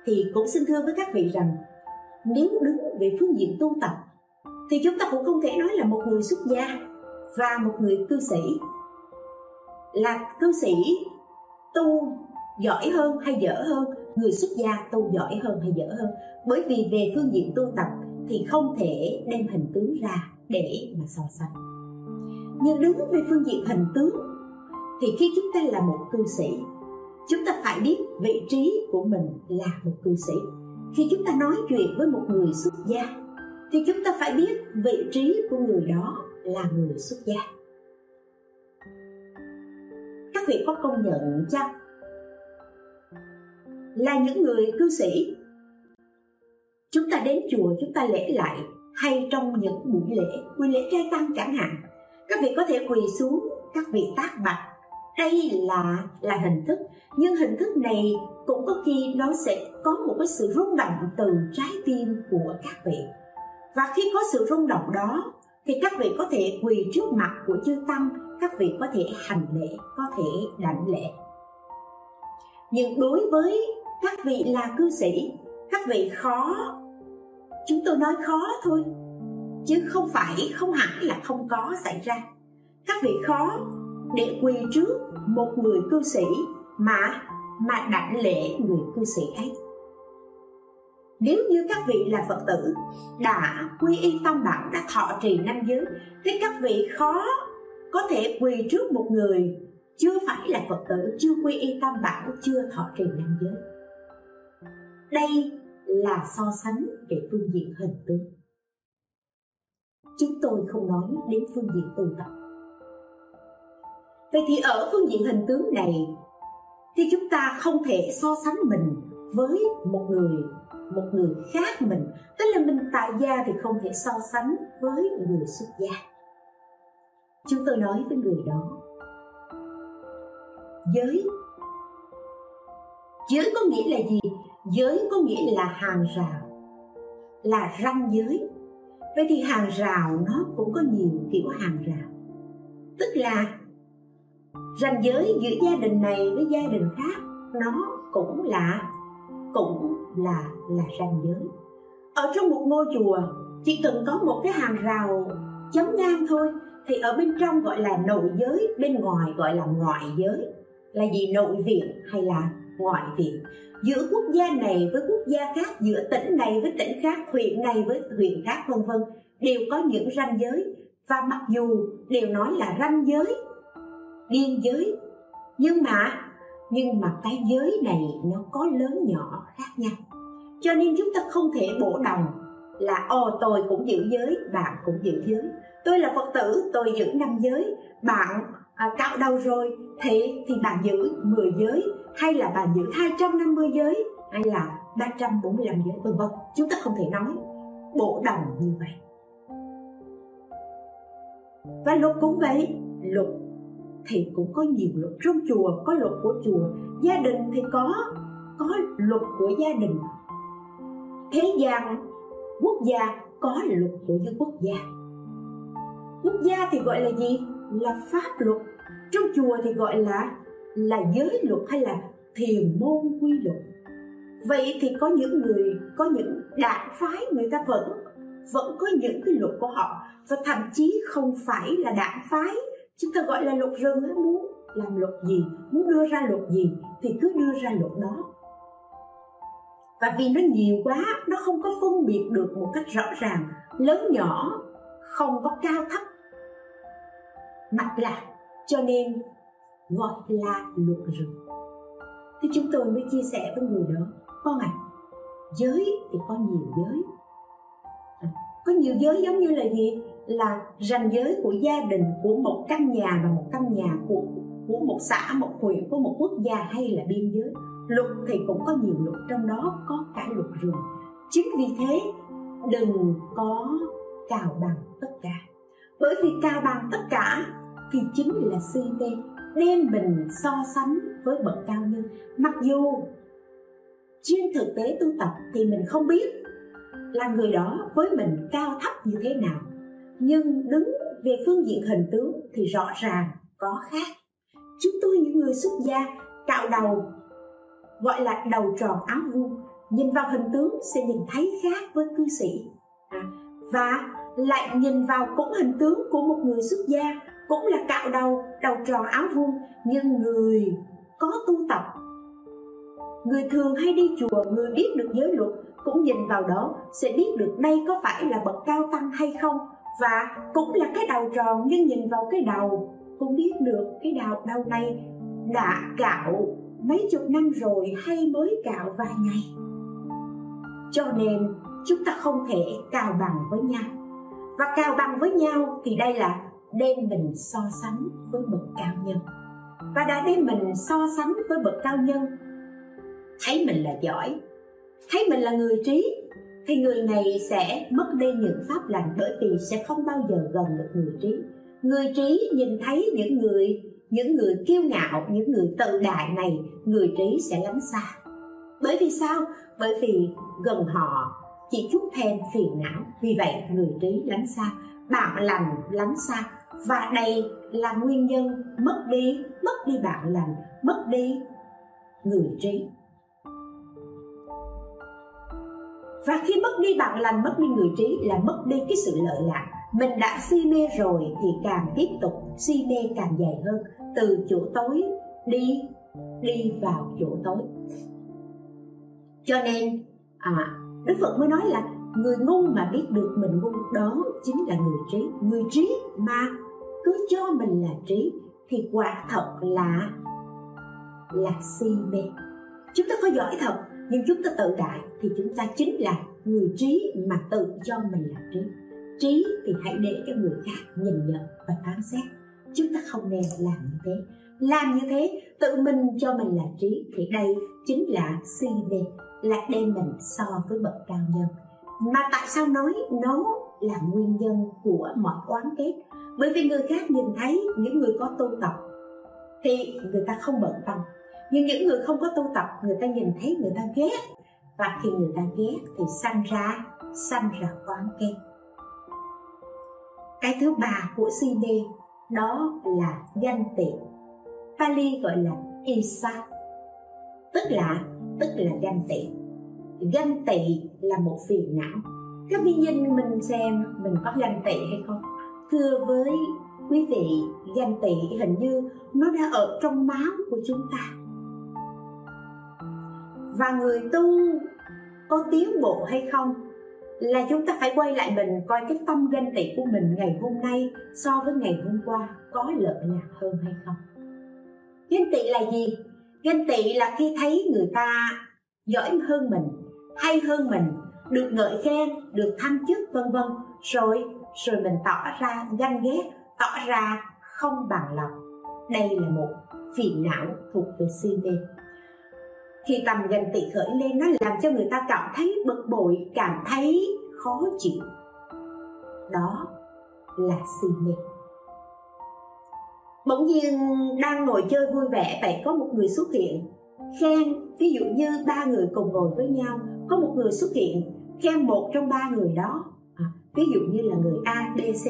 Thì cũng xin thưa với các vị rằng, nếu đứng về phương diện tu tập thì chúng ta cũng không thể nói là một người xuất gia và một người cư sĩ, là cư sĩ tu giỏi hơn hay dở hơn, người xuất gia tu giỏi hơn hay dở hơn. Bởi vì về phương diện tu tập thì không thể đem hình tướng ra để mà so sánh. Nhưng đứng về phương diện hình tướng thì khi chúng ta là một cư sĩ, chúng ta phải biết vị trí của mình là một cư sĩ. Khi chúng ta nói chuyện với một người xuất gia thì chúng ta phải biết vị trí của người đó là người xuất gia. Các vị có công nhận chăng là những người cư sĩ, chúng ta đến chùa chúng ta lễ lại, hay trong những buổi lễ, buổi lễ trai tăng chẳng hạn, các vị có thể quỳ xuống, các vị tác bạch. Đây là là hình thức, nhưng hình thức này cũng có khi nó sẽ có một cái sự rung động từ trái tim của các vị. Và khi có sự rung động đó thì các vị có thể quỳ trước mặt của chư Tăng, các vị có thể hành lễ, có thể đảnh lễ. Nhưng đối với các vị là cư sĩ, các vị khó, chúng tôi nói khó thôi, chứ không phải không hẳn là không có xảy ra. Các vị khó để quỳ trước một người cư sĩ mà mà đảnh lễ người cư sĩ ấy. Nếu như các vị là Phật tử đã quy y tam bảo, đã thọ trì năm giới, thì các vị khó có thể quỳ trước một người chưa phải là Phật tử, chưa quy y tam bảo, chưa thọ trì năm giới. Đây là so sánh về phương diện hình tướng. Chúng tôi không nói đến phương diện tu tập. Vậy thì ở phương diện hình tướng này thì chúng ta không thể so sánh mình với một người một người khác mình, tức là mình tại gia thì không thể so sánh với người xuất gia. Chúng tôi nói với người đó, giới giới có nghĩa là gì? Giới có nghĩa là hàng rào, là ranh giới. Vậy thì hàng rào nó cũng có nhiều kiểu hàng rào, tức là ranh giới giữa gia đình này với gia đình khác nó cũng là cũng là là ranh giới. Ở trong một ngôi chùa chỉ cần có một cái hàng rào chấm ngang thôi, thì ở bên trong gọi là nội giới, bên ngoài gọi là ngoại giới. Là gì? Nội viện hay là ngoại viện. Giữa quốc gia này với quốc gia khác, giữa tỉnh này với tỉnh khác, huyện này với huyện khác, vân vân, đều có những ranh giới. Và mặc dù đều nói là ranh giới, biên giới, nhưng mà nhưng mà cái giới này nó có lớn nhỏ khác nhau. Cho nên chúng ta không thể bổ đồng là ồ tôi cũng giữ giới, bạn cũng giữ giới. Tôi là Phật tử, tôi giữ năm giới, bạn à, cạo đầu rồi thì thì bạn giữ mười giới, hay là bạn giữ hai trăm năm mươi giới, hay là ba trăm bốn mươi lăm giới, vân vân. Chúng ta không thể nói bổ đồng như vậy. Và luật cũng vậy, luật thì cũng có nhiều luật. Trong chùa có luật của chùa, gia đình thì có có luật của gia đình. Thế gian, quốc gia có luật của những quốc gia. Quốc gia thì gọi là gì? Là pháp luật. Trong chùa thì gọi là là giới luật hay là thiền môn quy luật. Vậy thì có những người, có những đại phái người ta vẫn vẫn có những cái luật của họ, và thậm chí không phải là đại phái. Chúng ta gọi là luật rừng, muốn làm luật gì, muốn đưa ra luật gì thì cứ đưa ra luật đó. Và vì nó nhiều quá, nó không có phân biệt được một cách rõ ràng, lớn nhỏ, không có cao thấp, mặt là, cho nên gọi là luật rừng. Thì chúng tôi mới chia sẻ với người đó, con ạ, à, giới thì có nhiều giới. À, có nhiều giới giống như là gì? Là ranh giới của gia đình, của một căn nhà và một căn nhà, của, của một xã, một huyện, của một quốc gia, hay là biên giới. Luật thì cũng có nhiều luật, trong đó có cả luật rừng. Chính vì thế đừng có cào bằng tất cả, bởi vì cào bằng tất cả thì chính là si mê, đem mình so sánh với bậc cao nhân. Mặc dù trên thực tế tu tập thì mình không biết là người đó với mình cao thấp như thế nào, nhưng đứng về phương diện hình tướng thì rõ ràng có khác. Chúng tôi những người xuất gia cạo đầu gọi là đầu tròn áo vuông, nhìn vào hình tướng sẽ nhìn thấy khác với cư sĩ. à, Và lại nhìn vào cũng hình tướng của một người xuất gia, cũng là cạo đầu, đầu tròn áo vuông, nhưng người có tu tập, người thường hay đi chùa, người biết được giới luật cũng nhìn vào đó sẽ biết được đây có phải là bậc cao tăng hay không. Và cũng là cái đầu tròn, nhưng nhìn vào cái đầu cũng biết được cái đầu, đầu này đã cạo mấy chục năm rồi hay mới cạo vài ngày. Cho nên chúng ta không thể cào bằng với nhau. Và cào bằng với nhau thì đây là đem mình so sánh với bậc cao nhân. Và đã đem mình so sánh với bậc cao nhân, thấy mình là giỏi, thấy mình là người trí, thì người này sẽ mất đi những pháp lành, bởi vì sẽ không bao giờ gần được người trí. Người trí nhìn thấy những người những người kiêu ngạo, những người tự đại này, người trí sẽ lánh xa. Bởi vì sao? Bởi vì gần họ chỉ chút thêm phiền não, vì vậy người trí lánh xa. bạn lành lánh xa, và đây là nguyên nhân mất đi mất đi bạn lành, mất đi người trí. Và khi mất đi bạn lành, mất đi người trí là mất đi cái sự lợi lạc. Mình đã si mê rồi thì càng tiếp tục si mê càng dày hơn, từ chỗ tối đi đi vào chỗ tối. Cho nên à, Đức Phật mới nói là người ngu mà biết được mình ngu, đó chính là người trí. Người trí mà cứ cho mình là trí thì quả thật là là si mê. Chúng ta có giỏi thật nhưng chúng ta tự đại thì chúng ta chính là người trí mà tự cho mình là trí. Trí thì hãy để cho người khác nhìn nhận và phán xét. Chúng ta không nên làm như thế. Làm như thế tự mình cho mình là trí thì đây chính là si mê, là đem mình so với bậc cao nhân. Mà tại sao nói nó là nguyên nhân của mọi oán kết? Bởi vì người khác nhìn thấy những người có tu tập thì người ta không bận tâm, nhưng những người không có tu tập người ta nhìn thấy người ta ghét, và khi người ta ghét thì sanh ra sanh ra oán kết. Cái thứ ba của si mê đó là ganh tị. Pali gọi là Isa, tức là tức là ganh tị. Ganh tị là một phiền não. Các vị nhân mình xem mình có ganh tị hay không? Thưa với quý vị, ganh tị hình như nó đã ở trong máu của chúng ta. Và người tu có tiến bộ hay không là chúng ta phải quay lại mình coi cái tâm ganh tị của mình ngày hôm nay so với ngày hôm qua có lợi lạc hơn hay không. Ganh tị là gì? Ganh tị là khi thấy người ta giỏi hơn mình, hay hơn mình, được ngợi khen, được thăng chức vân vân, rồi rồi mình tỏ ra ganh ghét, tỏ ra không bằng lòng. Đây là một phiền não thuộc về si mê. Khi tâm ganh tị khởi lên, nó làm cho người ta cảm thấy bực bội, cảm thấy khó chịu. Đó là si mê. Bỗng nhiên đang ngồi chơi vui vẻ, vậy có một người xuất hiện khen, ví dụ như ba người cùng ngồi với nhau, có một người xuất hiện khen một trong ba người đó, à, ví dụ như là người A, B, C,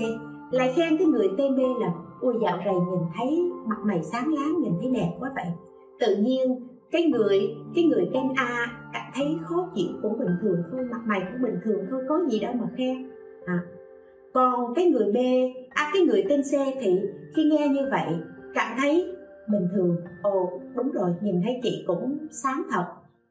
lại khen cái người T, B là ôi dạo này nhìn thấy mặt mày sáng láng, nhìn thấy đẹp quá vậy. Tự nhiên cái người cái người khen A cảm thấy khó chịu, cũng bình thường thôi, mặt mày cũng bình thường thôi, có gì đâu mà khen. À, còn cái người B, à, cái người tên C thì khi nghe như vậy cảm thấy bình thường, ồ đúng rồi, nhìn thấy chị cũng sáng thật,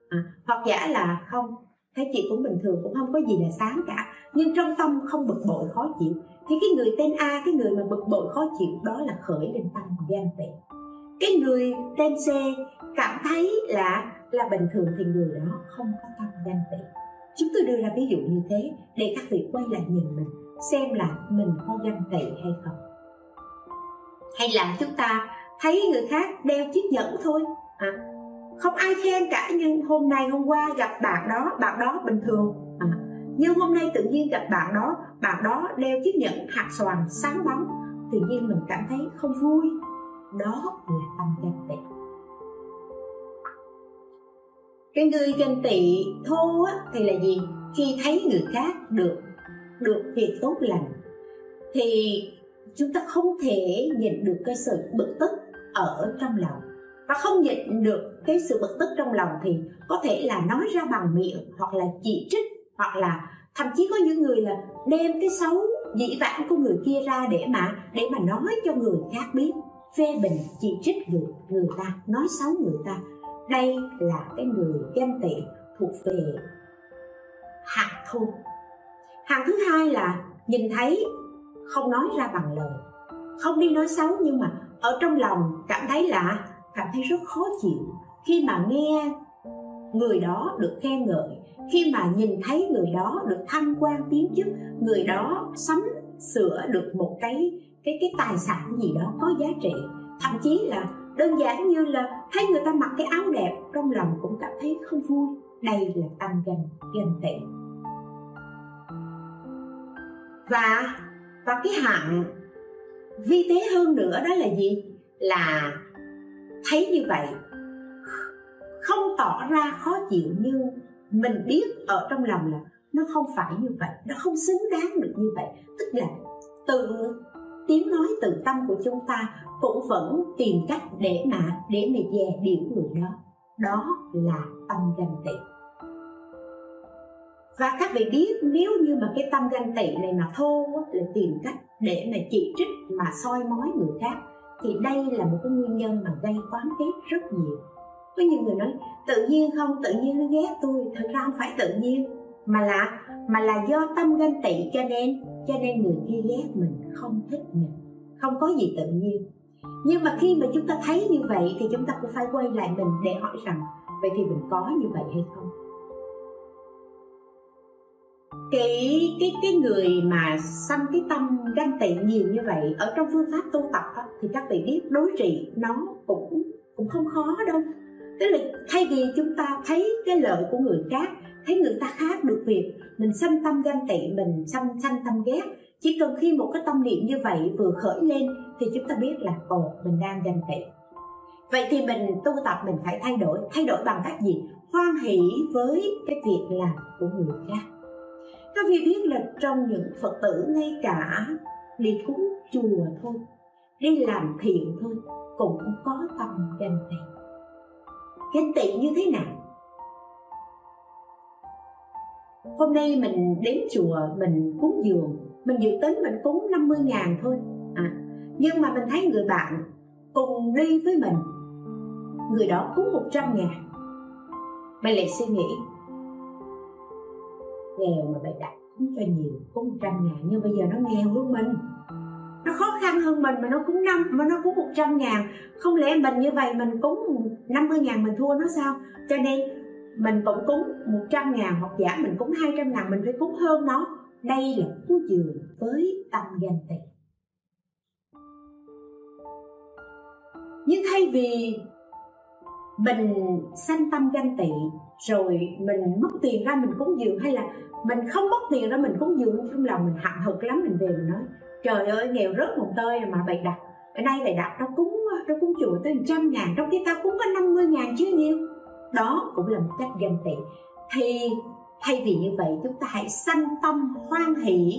à, hoặc giả là không, thấy chị cũng bình thường, cũng không có gì là sáng cả, nhưng trong tâm không bực bội khó chịu. Thì cái người tên A, cái người mà bực bội khó chịu đó là khởi lên tâm ganh tị. Cái người tên C cảm thấy là là bình thường thì người đó không có tâm ganh tị. Chúng tôi đưa ra ví dụ như thế để các vị quay lại nhìn mình xem là mình có ganh tị hay không. Hay là chúng ta thấy người khác đeo chiếc nhẫn thôi, à, không ai khen cả, nhưng hôm nay hôm qua gặp bạn đó, bạn đó bình thường, à, nhưng hôm nay tự nhiên gặp bạn đó, bạn đó đeo chiếc nhẫn hạt xoàn sáng bóng, tự nhiên mình cảm thấy không vui. Đó là tâm ganh tị. Cái người ganh tị thô á, thì là gì? Khi thấy người khác được được việc tốt lành thì chúng ta không thể nhịn được cái sự bực tức ở trong lòng, và không nhịn được cái sự bực tức trong lòng thì có thể là nói ra bằng miệng, hoặc là chỉ trích, hoặc là thậm chí có những người là đem cái xấu dĩ vãng của người kia ra để mà để mà nói cho người khác biết, phê bình chỉ trích người người ta, nói xấu người ta. Đây là cái người ganh tị thuộc về hạng thô. Hạng thứ hai là nhìn thấy không nói ra bằng lời, không đi nói xấu, nhưng mà ở trong lòng cảm thấy là cảm thấy rất khó chịu khi mà nghe người đó được khen ngợi, khi mà nhìn thấy người đó được thăng quan tiến chức, người đó sắm sửa được một cái cái cái tài sản gì đó có giá trị, thậm chí là đơn giản như là thấy người ta mặc cái áo đẹp, trong lòng cũng cảm thấy không vui. Đây là tâm ganh tị. Và Và cái hạng vi tế hơn nữa đó là gì? Là thấy như vậy, không tỏ ra khó chịu, nhưng mình biết ở trong lòng là nó không phải như vậy, nó không xứng đáng được như vậy. Tức là từ tiếng nói, từ tâm của chúng ta cũng vẫn tìm cách để mà để mà dè biểu người đó. Đó là tâm ganh tị. Và các vị biết, nếu như mà cái tâm ganh tị này mà thô là tìm cách để mà chỉ trích, mà soi mói người khác, thì đây là một cái nguyên nhân mà gây oán ghét rất nhiều. Có nhiều người nói tự nhiên không, tự nhiên nó ghét tôi. Thật ra không phải tự nhiên, mà là mà là do tâm ganh tị, cho nên cho nên người kia ghét mình, không thích mình. Không có gì tự nhiên. Nhưng mà khi mà chúng ta thấy như vậy thì chúng ta cũng phải quay lại mình để hỏi rằng vậy thì mình có như vậy hay không? Cái, cái, cái người mà sanh cái tâm ganh tị nhiều như vậy, ở trong phương pháp tu tập đó, thì các vị biết đối trị nó cũng, cũng không khó đâu. Tức là thay vì chúng ta thấy cái lợi của người khác, thấy người ta khác được việc, mình sanh tâm ganh tị, mình sanh, sanh tâm ghét. Chỉ cần khi một cái tâm niệm như vậy vừa khởi lên thì chúng ta biết là ồ, mình đang ganh tị. Vậy thì mình tu tập mình phải thay đổi. Thay đổi bằng cách gì? Hoan hỷ với cái việc làm của người khác. Các vị biết là trong những Phật tử, ngay cả đi cúng chùa thôi, đi làm thiện thôi, cũng có tâm ganh tị. Ganh tị như thế nào? Hôm nay mình đến chùa, mình cúng dường, mình dự tính mình cúng năm mươi ngàn thôi à, nhưng mà mình thấy người bạn cùng đi với mình, người đó cúng một trăm ngàn. Mình lại suy nghĩ nghèo mà bày đặt cúng cho nhiều, cúng một trăm ngàn, nhưng bây giờ nó nghèo hơn mình, nó khó khăn hơn mình, mà nó cúng năm, mà nó cúng một trăm ngàn. Không lẽ mình như vậy mình cúng năm mươi ngàn mình thua nó sao? Cho nên mình cũng cúng một trăm ngàn, hoặc giả mình cúng hai trăm ngàn, mình phải cúng hơn nó. Đây là cúng dường với tâm ganh tị. Nhưng thay vì mình sanh tâm ganh tị rồi mình mất tiền ra mình cúng dường, hay là mình không mất tiền ra mình cúng dường, trong lòng mình hậm hực lắm, mình về mình nói trời ơi nghèo rớt mồng tơi mà bày đặt, ở đây bày đặt nó cúng nó cúng chùa tới một trăm ngàn, trong khi ta cúng có năm mươi ngàn chứ nhiêu. Đó cũng là một cách ganh tị. Thì thay vì như vậy, chúng ta hãy sanh tâm hoan hỷ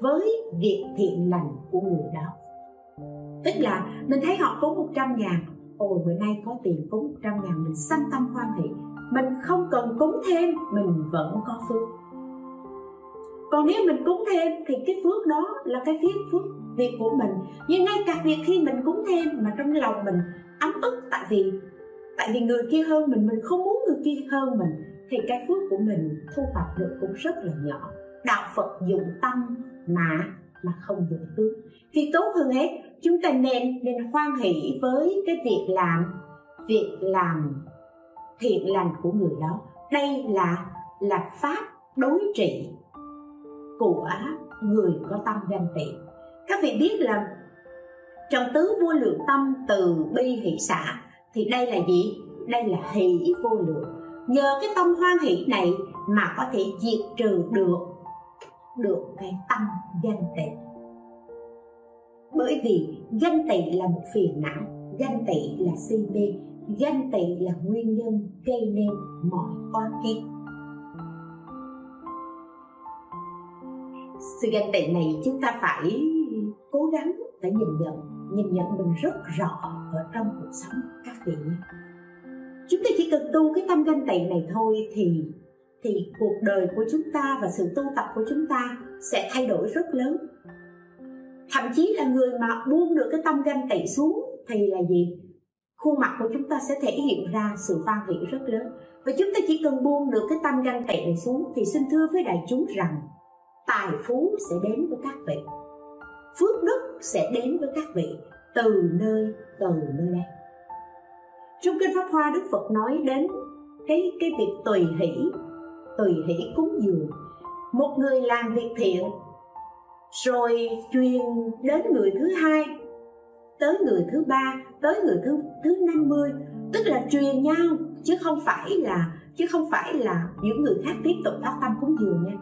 với việc thiện lành của người đó. Tức là mình thấy họ cúng một trăm ngàn, ôi bữa nay có tiền cúng một trăm ngàn, mình sanh tâm hoan hỷ. Mình không cần cúng thêm, mình vẫn có phước. Còn nếu mình cúng thêm thì cái phước đó là cái phước, phước việc của mình. Nhưng ngay cả việc khi mình cúng thêm mà trong lòng mình ấm ức, tại vì tại vì người kia hơn mình, mình không muốn người kia hơn mình, thì cái phước của mình thu hoạch được cũng rất là nhỏ. Đạo Phật dụng tâm mà mà không dụng tướng. Thì tốt hơn hết, chúng ta nên nên hoan hỷ với cái việc làm việc làm thiện lành của người đó. Đây là là pháp đối trị của người có tâm ganh tị. Các vị biết là trong tứ vô lượng tâm, từ bi hỷ xả, thì đây là gì? Đây là hỷ vô lượng. Nhờ cái tâm hoan hỷ này mà có thể diệt trừ được được cái tâm ganh tị. Bởi vì ganh tị là một phiền não, ganh tị là si mê, ganh tị là nguyên nhân gây nên mọi oán ghét. Sự ganh tị này chúng ta phải cố gắng phải nhìn nhận, nhìn nhận mình rất rõ ở trong cuộc sống các vị. Chúng ta chỉ cần tu cái tâm ganh tị này thôi thì thì cuộc đời của chúng ta và sự tu tập của chúng ta sẽ thay đổi rất lớn. Thậm chí là người mà buông được cái tâm ganh tị xuống thì là gì? Khuôn mặt của chúng ta sẽ thể hiện ra sự hoan hỷ rất lớn. Và chúng ta chỉ cần buông được cái tâm ganh tị này xuống thì xin thưa với đại chúng rằng tài phú sẽ đến với các vị, phước đức sẽ đến với các vị từ nơi từ nơi đây. Trong kinh Pháp Hoa, Đức Phật nói đến cái cái việc tùy hỷ, tùy hỷ cúng dường. Một người làm việc thiện rồi truyền đến người thứ hai, tới người thứ ba, tới người thứ thứ năm mươi, tức là truyền nhau, chứ không phải là chứ không phải là những người khác tiếp tục phát tâm cúng dường nha.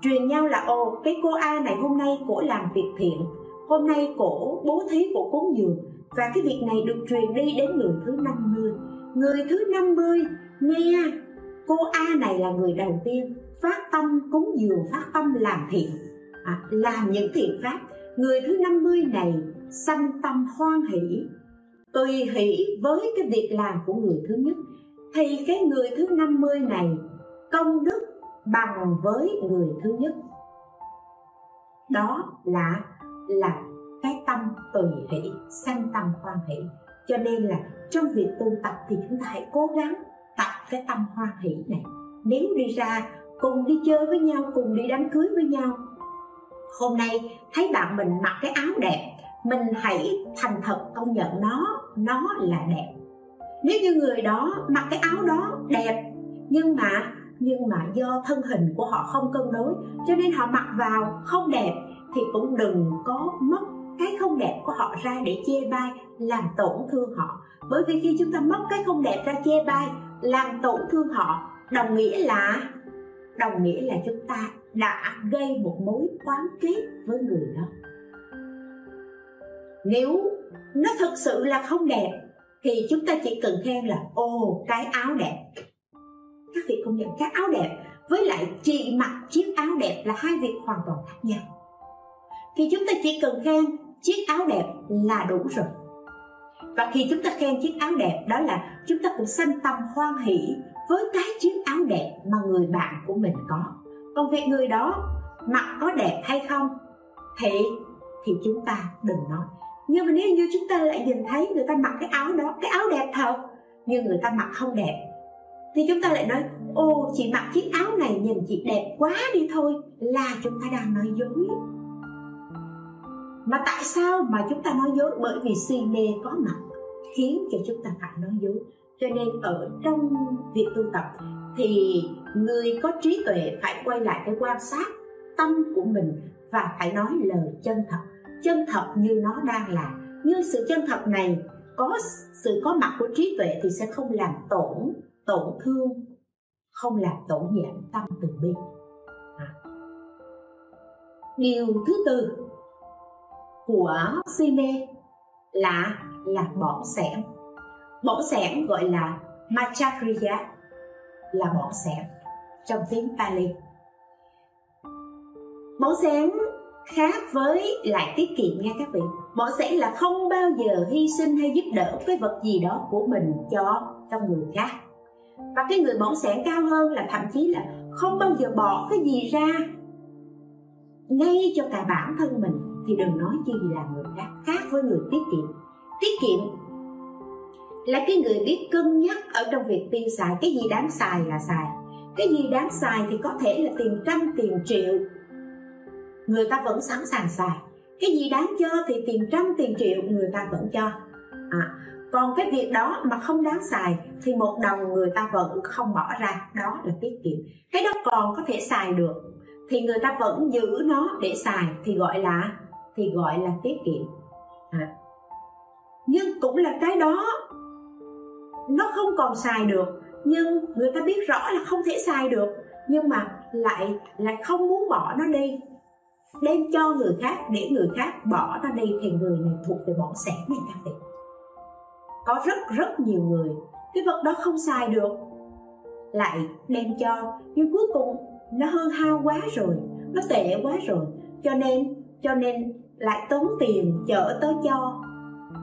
Truyền nhau là ồ, cái cô A này hôm nay cổ làm việc thiện, hôm nay cổ bố thí, cổ cúng dường. Và cái việc này được truyền đi đến người thứ năm mươi. Người thứ năm mươi nghe cô A này là người đầu tiên phát tâm cúng dường, phát tâm làm thiện, à, làm những thiện pháp. người thứ năm mươi này sanh tâm hoan hỷ, tùy hỷ với cái việc làm của người thứ nhất, thì cái người thứ năm mươi này công đức bằng với người thứ nhất. Đó là là cái tâm tùy hỷ, sanh tâm hoan hỷ. Cho nên là trong việc tu tập thì chúng ta hãy cố gắng tập cái tâm hoan hỷ này. Nếu đi ra cùng đi chơi với nhau, cùng đi đám cưới với nhau, hôm nay thấy bạn mình mặc cái áo đẹp, mình hãy thành thật công nhận nó, nó là đẹp. Nếu như người đó mặc cái áo đó đẹp, nhưng mà nhưng mà do thân hình của họ không cân đối, cho nên họ mặc vào không đẹp, thì cũng đừng có mất cái không đẹp của họ ra để chê bai, làm tổn thương họ. Bởi vì khi chúng ta mất cái không đẹp ra chê bai, làm tổn thương họ, đồng nghĩa là đồng nghĩa là chúng ta đã gây một mối oán kết với người đó. Nếu nó thực sự là không đẹp thì chúng ta chỉ cần khen là ồ, cái áo đẹp. Các vị công nhận cái áo đẹp với lại chị mặc chiếc áo đẹp là hai việc hoàn toàn khác nhau. Thì chúng ta chỉ cần khen chiếc áo đẹp là đủ rồi. Và khi chúng ta khen chiếc áo đẹp, đó là chúng ta cũng sanh tâm hoan hỷ với cái chiếc áo đẹp mà người bạn của mình có. Còn việc người đó mặc có đẹp hay không thì thì chúng ta đừng nói. Nhưng mà nếu như chúng ta lại nhìn thấy người ta mặc cái áo đó, cái áo đẹp thật, nhưng người ta mặc không đẹp, thì chúng ta lại nói ô, chị mặc chiếc áo này nhìn chị đẹp quá đi thôi, là chúng ta đang nói dối. Mà tại sao mà chúng ta nói dối? Bởi vì si mê có mặt khiến cho chúng ta phải nói dối. Cho nên ở trong việc tu tập thì người có trí tuệ phải quay lại cái quan sát tâm của mình và phải nói lời chân thật, chân thật như nó đang là. Như sự chân thật này, có sự có mặt của trí tuệ thì sẽ không làm tổn tổn thương, không làm tổn giảm tâm từ bi. À. Điều thứ tư của si mê là là bỏ xẻng. Bỏ xẻng gọi là Machakriyat, là bỏ xẻng trong tiếng Pali. Bỏ xẻng khác với lại tiết kiệm nha các vị. Bỏ xẻng là không bao giờ hy sinh hay giúp đỡ cái vật gì đó của mình cho cho người khác. Và cái người bỏ xẻng cao hơn là thậm chí là không bao giờ bỏ cái gì ra ngay cho cả bản thân mình, thì đừng nói chi gì là người khác. Khác với người tiết kiệm, tiết kiệm là cái người biết cân nhắc ở trong việc tiêu xài. Cái gì đáng xài là xài, cái gì đáng xài thì có thể là tiền trăm, tiền triệu, người ta vẫn sẵn sàng xài. Cái gì đáng cho thì tiền trăm, tiền triệu người ta vẫn cho. À, còn cái việc đó mà không đáng xài thì một đồng người ta vẫn không bỏ ra, đó là tiết kiệm. Cái đó còn có thể xài được thì người ta vẫn giữ nó để xài, thì gọi là thì gọi là tiết kiệm. À, nhưng cũng là cái đó nó không còn xài được, nhưng người ta biết rõ là không thể xài được, nhưng mà lại lại không muốn bỏ nó đi, đem cho người khác để người khác bỏ nó đi, thì người này thuộc về bỏ xẻng này các vị. Có rất rất nhiều người cái vật đó không xài được lại đem cho, nhưng cuối cùng nó hư hao quá rồi, nó tệ quá rồi, cho nên cho nên lại tốn tiền chở tới cho,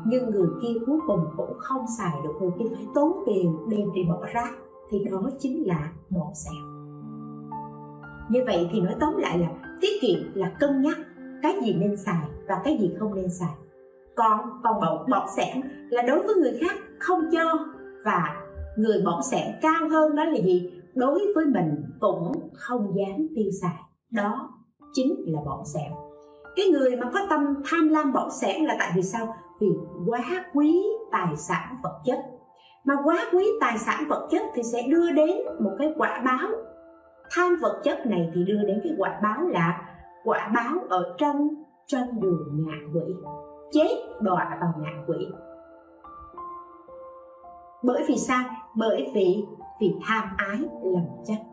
nhưng người kia cuối cùng cũng không xài được, người kia phải tốn tiền đem đi bỏ rác, thì đó chính là bỏ xẻng. Như vậy thì nói tóm lại là tiết kiệm là cân nhắc cái gì nên xài và cái gì không nên xài. Còn còn bỏ, bỏ xẻng là đối với người khác không cho, và người bỏ xẻng cao hơn đó là gì? Đối với mình cũng không dám tiêu xài, đó chính là bỏ xẻng. Cái người mà có tâm tham lam bỏ xẻng là tại vì sao? Vì quá quý tài sản vật chất, mà quá quý tài sản vật chất thì sẽ đưa đến một cái quả báo. Tham vật chất này thì đưa đến cái quả báo là quả báo ở trong trong đường ngạ quỷ, chết đọa vào ngạ quỷ. Bởi vì sao? Bởi vì vì tham ái lầm chấp.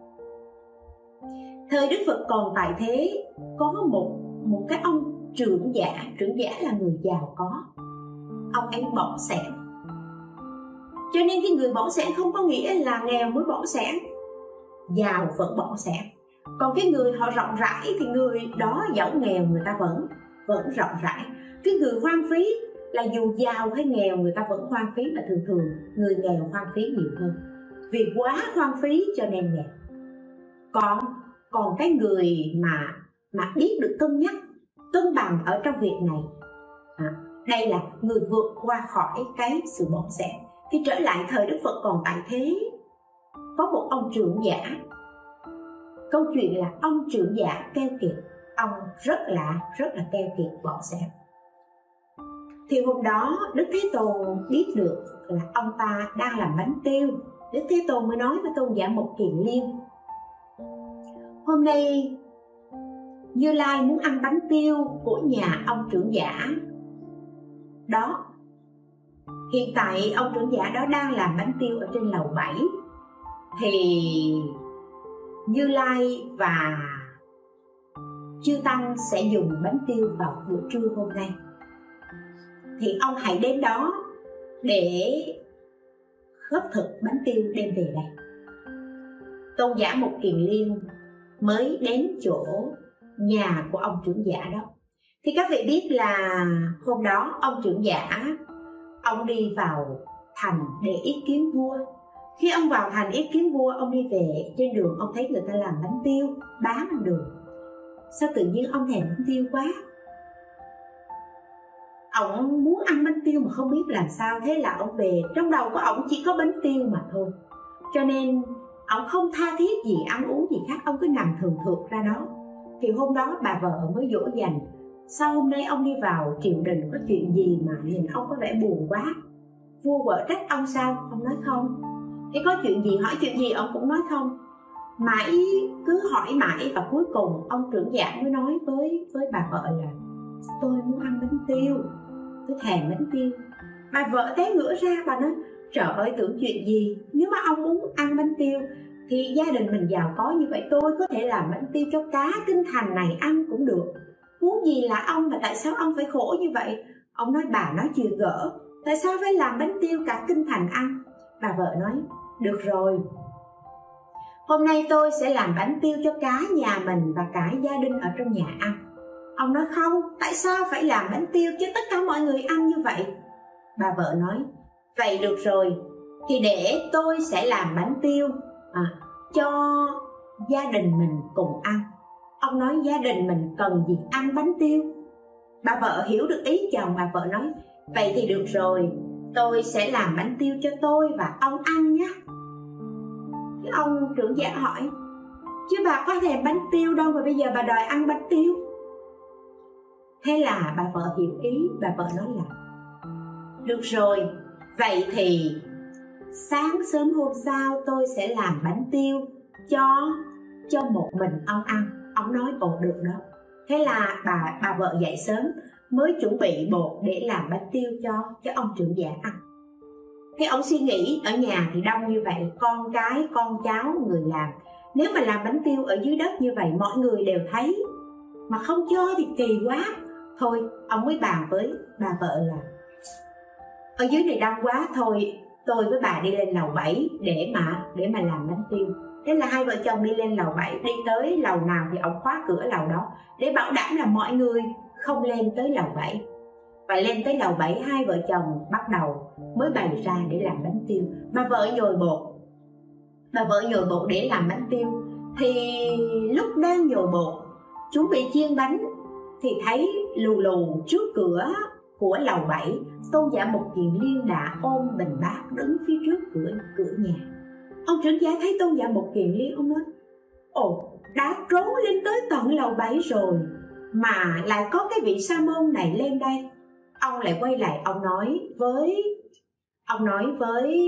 Thời Đức Phật còn tại thế, có một một cái ông trưởng giả, trưởng giả là người giàu có, ông ấy bỏ xẻng. Cho nên cái người bỏ xẻng không có nghĩa là nghèo mới bỏ xẻng, giàu vẫn bỏ xẻng. Còn cái người họ rộng rãi thì người đó dẫu nghèo người ta vẫn vẫn rộng rãi. Cái người hoang phí là dù giàu hay nghèo người ta vẫn hoang phí, mà thường thường người nghèo hoang phí nhiều hơn, vì quá hoang phí cho nên nghèo. Còn còn cái người mà mà biết được cân nhắc, cân bằng ở trong việc này, à, đây là người vượt qua khỏi cái sự bỏng sẻn. Khi trở lại thời Đức Phật còn tại thế, có một ông trưởng giả. Câu chuyện là ông trưởng giả keo kiệt, ông rất là rất là keo kiệt, bỏng sẻn. Thì hôm đó Đức Thế Tôn biết được là ông ta đang làm bánh tiêu, Đức Thế Tôn mới nói với Tôn giả Một Kiền Liên: hôm nay Như Lai muốn ăn bánh tiêu của nhà ông trưởng giả đó. Hiện tại ông trưởng giả đó đang làm bánh tiêu ở trên lầu bảy. Thì Như Lai và Chư Tăng sẽ dùng bánh tiêu vào buổi trưa hôm nay. Thì ông hãy đến đó để góp thực bánh tiêu đem về đây. Tôn giả Một Kiền Liên mới đến chỗ nhà của ông trưởng giả đó. Thì các vị biết là hôm đó ông trưởng giả, ông đi vào thành để ý kiến vua. Khi ông vào thành ý kiến vua, ông đi về trên đường, ông thấy người ta làm bánh tiêu bán ở đường. Sao tự nhiên ông thèm bánh tiêu quá, ông muốn ăn bánh tiêu mà không biết làm sao. Thế là ông về, trong đầu của ông chỉ có bánh tiêu mà thôi. Cho nên ông không tha thiết gì ăn uống gì khác, ông cứ nằm thường thượt ra đó. Thì hôm đó bà vợ mới dỗ dành: sao hôm nay ông đi vào triều đình có chuyện gì mà nhìn ông có vẻ buồn quá? Vua vợ trách ông sao? Ông nói không. Thế có chuyện gì, hỏi chuyện gì ông cũng nói không. Mãi cứ hỏi mãi, và cuối cùng ông trưởng giả mới nói với, với bà vợ là: tôi muốn ăn bánh tiêu, tôi thèm bánh tiêu. Bà vợ té ngửa ra, bà nói: trời ơi, tưởng chuyện gì, nếu mà ông muốn ăn bánh tiêu thì gia đình mình giàu có như vậy, tôi có thể làm bánh tiêu cho cá kinh thành này ăn cũng được. Muốn gì là ông, mà tại sao ông phải khổ như vậy? Ông nói: bà nói chuyện gỡ, tại sao phải làm bánh tiêu cả kinh thành ăn? Bà vợ nói: được rồi, hôm nay tôi sẽ làm bánh tiêu cho cả nhà mình và cả gia đình ở trong nhà ăn. Ông nói: không, tại sao phải làm bánh tiêu cho tất cả mọi người ăn như vậy? Bà vợ nói: vậy được rồi, thì để tôi sẽ làm bánh tiêu à, cho gia đình mình cùng ăn. Ông nói: gia đình mình cần gì ăn bánh tiêu? Bà vợ hiểu được ý chồng, bà vợ nói: vậy thì được rồi, tôi sẽ làm bánh tiêu cho tôi và ông ăn nhé. Ông trưởng giả hỏi: chứ bà có thèm bánh tiêu đâu mà bây giờ bà đòi ăn bánh tiêu? Thế là bà vợ hiểu ý, bà vợ nói là: được rồi, vậy thì sáng sớm hôm sau tôi sẽ làm bánh tiêu cho cho một mình ông ăn. Ông nói: ồ được đó. Thế là bà bà vợ dậy sớm mới chuẩn bị bột để làm bánh tiêu cho cho ông trưởng giả ăn. Thế ông suy nghĩ, ở nhà thì đông như vậy, con cái con cháu người làm, nếu mà làm bánh tiêu ở dưới đất như vậy mọi người đều thấy mà không cho thì kỳ quá. Thôi ông mới bàn với bà vợ là: ở dưới này đông quá, thôi tôi với bà đi lên lầu bảy để mà để mà làm bánh tiêu. Thế là hai vợ chồng đi lên lầu bảy, đi tới lầu nào thì ông khóa cửa lầu đó để bảo đảm là mọi người không lên tới lầu bảy. Và lên tới lầu bảy, hai vợ chồng bắt đầu mới bày ra để làm bánh tiêu. Bà vợ nhồi bột, bà vợ nhồi bột để làm bánh tiêu. Thì lúc đang nhồi bột chuẩn bị chiên bánh thì thấy lù lù trước cửa của lầu bảy, Tôn giả Một Kiền Liên đã ôm bình bát đứng phía trước cửa cửa nhà. Ông trưởng giả thấy Tôn giả Một Kiền Liên, ông nói: ồ, đã trốn lên tới tận lầu bảy rồi mà lại có cái vị sa môn này lên đây. Ông lại quay lại, ông nói với ông nói với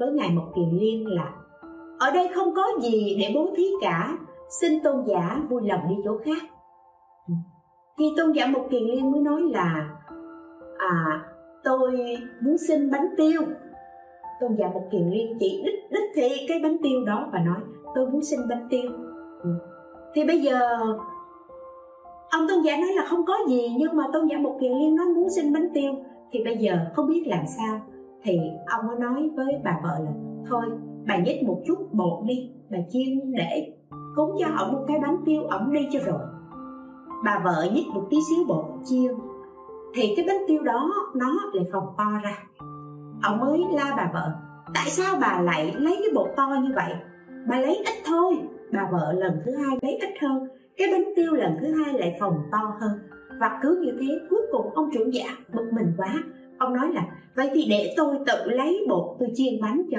với ngài Một Kiền Liên là: ở đây không có gì để bố thí cả, xin tôn giả vui lòng đi chỗ khác. Thì Tôn giả Một Kiền Liên mới nói là: à, tôi muốn xin bánh tiêu. Tôn giả Một Kiền Liên chỉ đích đích thị cái bánh tiêu đó và nói: tôi muốn xin bánh tiêu. ừ. Thì bây giờ ông tôn giả nói là không có gì, nhưng mà Tôn giả Một Kiền Liên nói muốn xin bánh tiêu. Thì bây giờ không biết làm sao, thì ông mới nói với bà vợ là: thôi bà nhét một chút bột đi, bà chiên để cúng cho ổng một cái bánh tiêu, ổng đi cho rồi. bà vợ nhét một tí xíu bột chiên thì cái bánh tiêu đó nó lại phồng to ra. Ông mới la bà vợ: tại sao bà lại lấy cái bột to như vậy? Bà lấy ít thôi. Bà vợ lần thứ hai lấy ít hơn, cái bánh tiêu lần thứ hai lại phồng to hơn. Và cứ như thế, cuối cùng ông chủ dạ bực mình quá. Ông nói là vậy thì để tôi tự lấy bột tôi chiên bánh cho.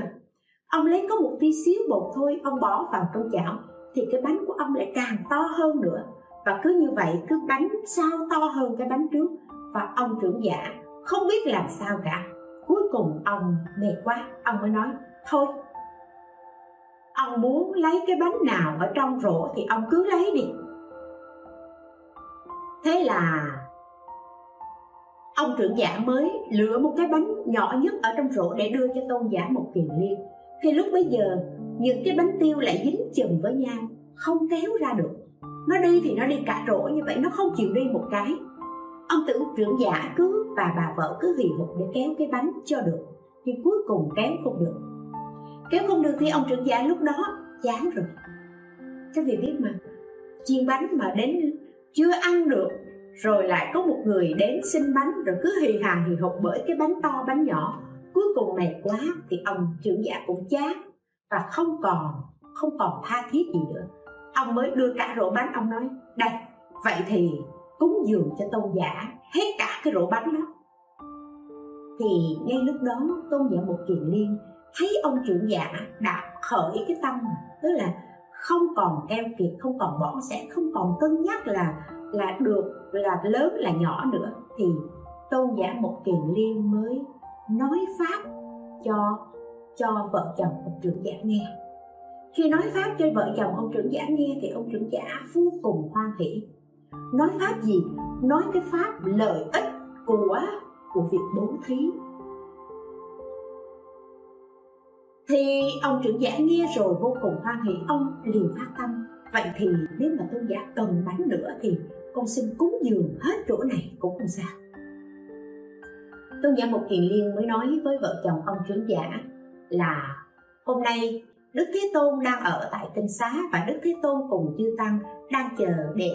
Ông lấy có một tí xíu bột thôi, ông bỏ vào trong chảo thì cái bánh của ông lại càng to hơn nữa. Và cứ như vậy, cứ bánh sao to hơn cái bánh trước. Và ông trưởng giả không biết làm sao cả. Cuối cùng ông mệt quá, ông mới nói thôi, ông muốn lấy cái bánh nào ở trong rổ thì ông cứ lấy đi. Thế là ông trưởng giả mới lựa một cái bánh nhỏ nhất ở trong rổ để đưa cho tôn giả một kiền liên. Thì lúc bấy giờ những cái bánh tiêu lại dính chùm với nhau, không kéo ra được. Nó đi thì nó đi cả rổ như vậy, nó không chịu đi một cái. Ông tử trưởng giả cứ và bà vợ cứ hì hục để kéo cái bánh cho được, nhưng cuối cùng kéo không được. Kéo không được thì ông trưởng giả lúc đó chán rồi. Các vị biết mà, chiên bánh mà đến chưa ăn được rồi lại có một người đến xin bánh, rồi cứ hì hà hì hục bởi cái bánh to bánh nhỏ. Cuối cùng mệt quá thì ông trưởng giả cũng chán và không còn không còn tha thiết gì nữa. Ông mới đưa cả rổ bánh, ông nói đây, vậy thì cúng dường cho tôn giả hết cả cái rổ bánh đó. Thì ngay lúc đó tôn giả Một Kiền Liên thấy ông trưởng giả đã khởi cái tâm, tức là không còn keo kiệt, không còn bỏ sẽ, không còn cân nhắc là là được, là lớn là nhỏ nữa. Thì tôn giả Một Kiền Liên mới nói pháp cho cho vợ chồng ông trưởng giả nghe. Khi nói pháp cho vợ chồng ông trưởng giả nghe thì ông trưởng giả vô cùng hoan hỷ. Nói pháp gì? Nói cái pháp lợi ích của của việc bố thí. Thì ông trưởng giả nghe rồi vô cùng hoan hỷ, ông liền phát tâm vậy thì nếu mà tôn giả cần bánh nữa thì con xin cúng dường hết chỗ này cũng không sao. Tôn giả Một Kiền Liên mới nói với vợ chồng ông trưởng giả là hôm nay Đức Thế Tôn đang ở tại Tinh Xá và Đức Thế Tôn cùng chư tăng đang chờ để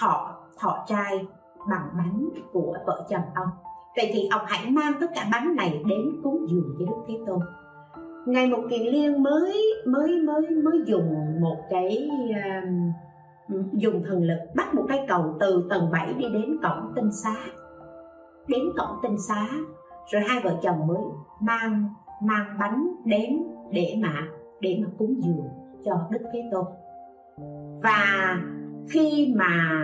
thọ thọ trai bằng bánh của vợ chồng ông. Vậy thì ông hãy mang tất cả bánh này đến cúng dường cho Đức Thế Tôn. Ngài Một Kiền Liên mới mới mới mới dùng một cái uh, dùng thần lực bắt một cái cầu từ tầng bảy đi đến cổng Tinh Xá. Đến cổng Tinh Xá rồi hai vợ chồng mới mang mang bánh đến để mà để mà cúng dường cho Đức Thế Tôn. Và khi mà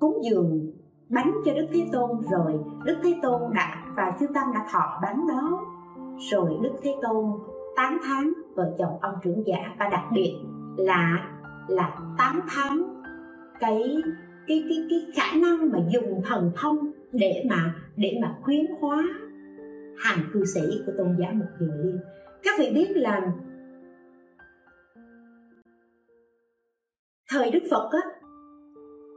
cúng dường bánh cho Đức Thế Tôn rồi, Đức Thế Tôn đã và chư tăng đã thọ bánh đó. Rồi Đức Thế Tôn tán thán vợ chồng ông trưởng giả, và đặc biệt là là tán thán cái cái cái cái khả năng mà dùng thần thông để mà để mà khuyến hóa hàng cư sĩ của tôn giả Một Kiền Liên. Các vị biết là thời Đức Phật á,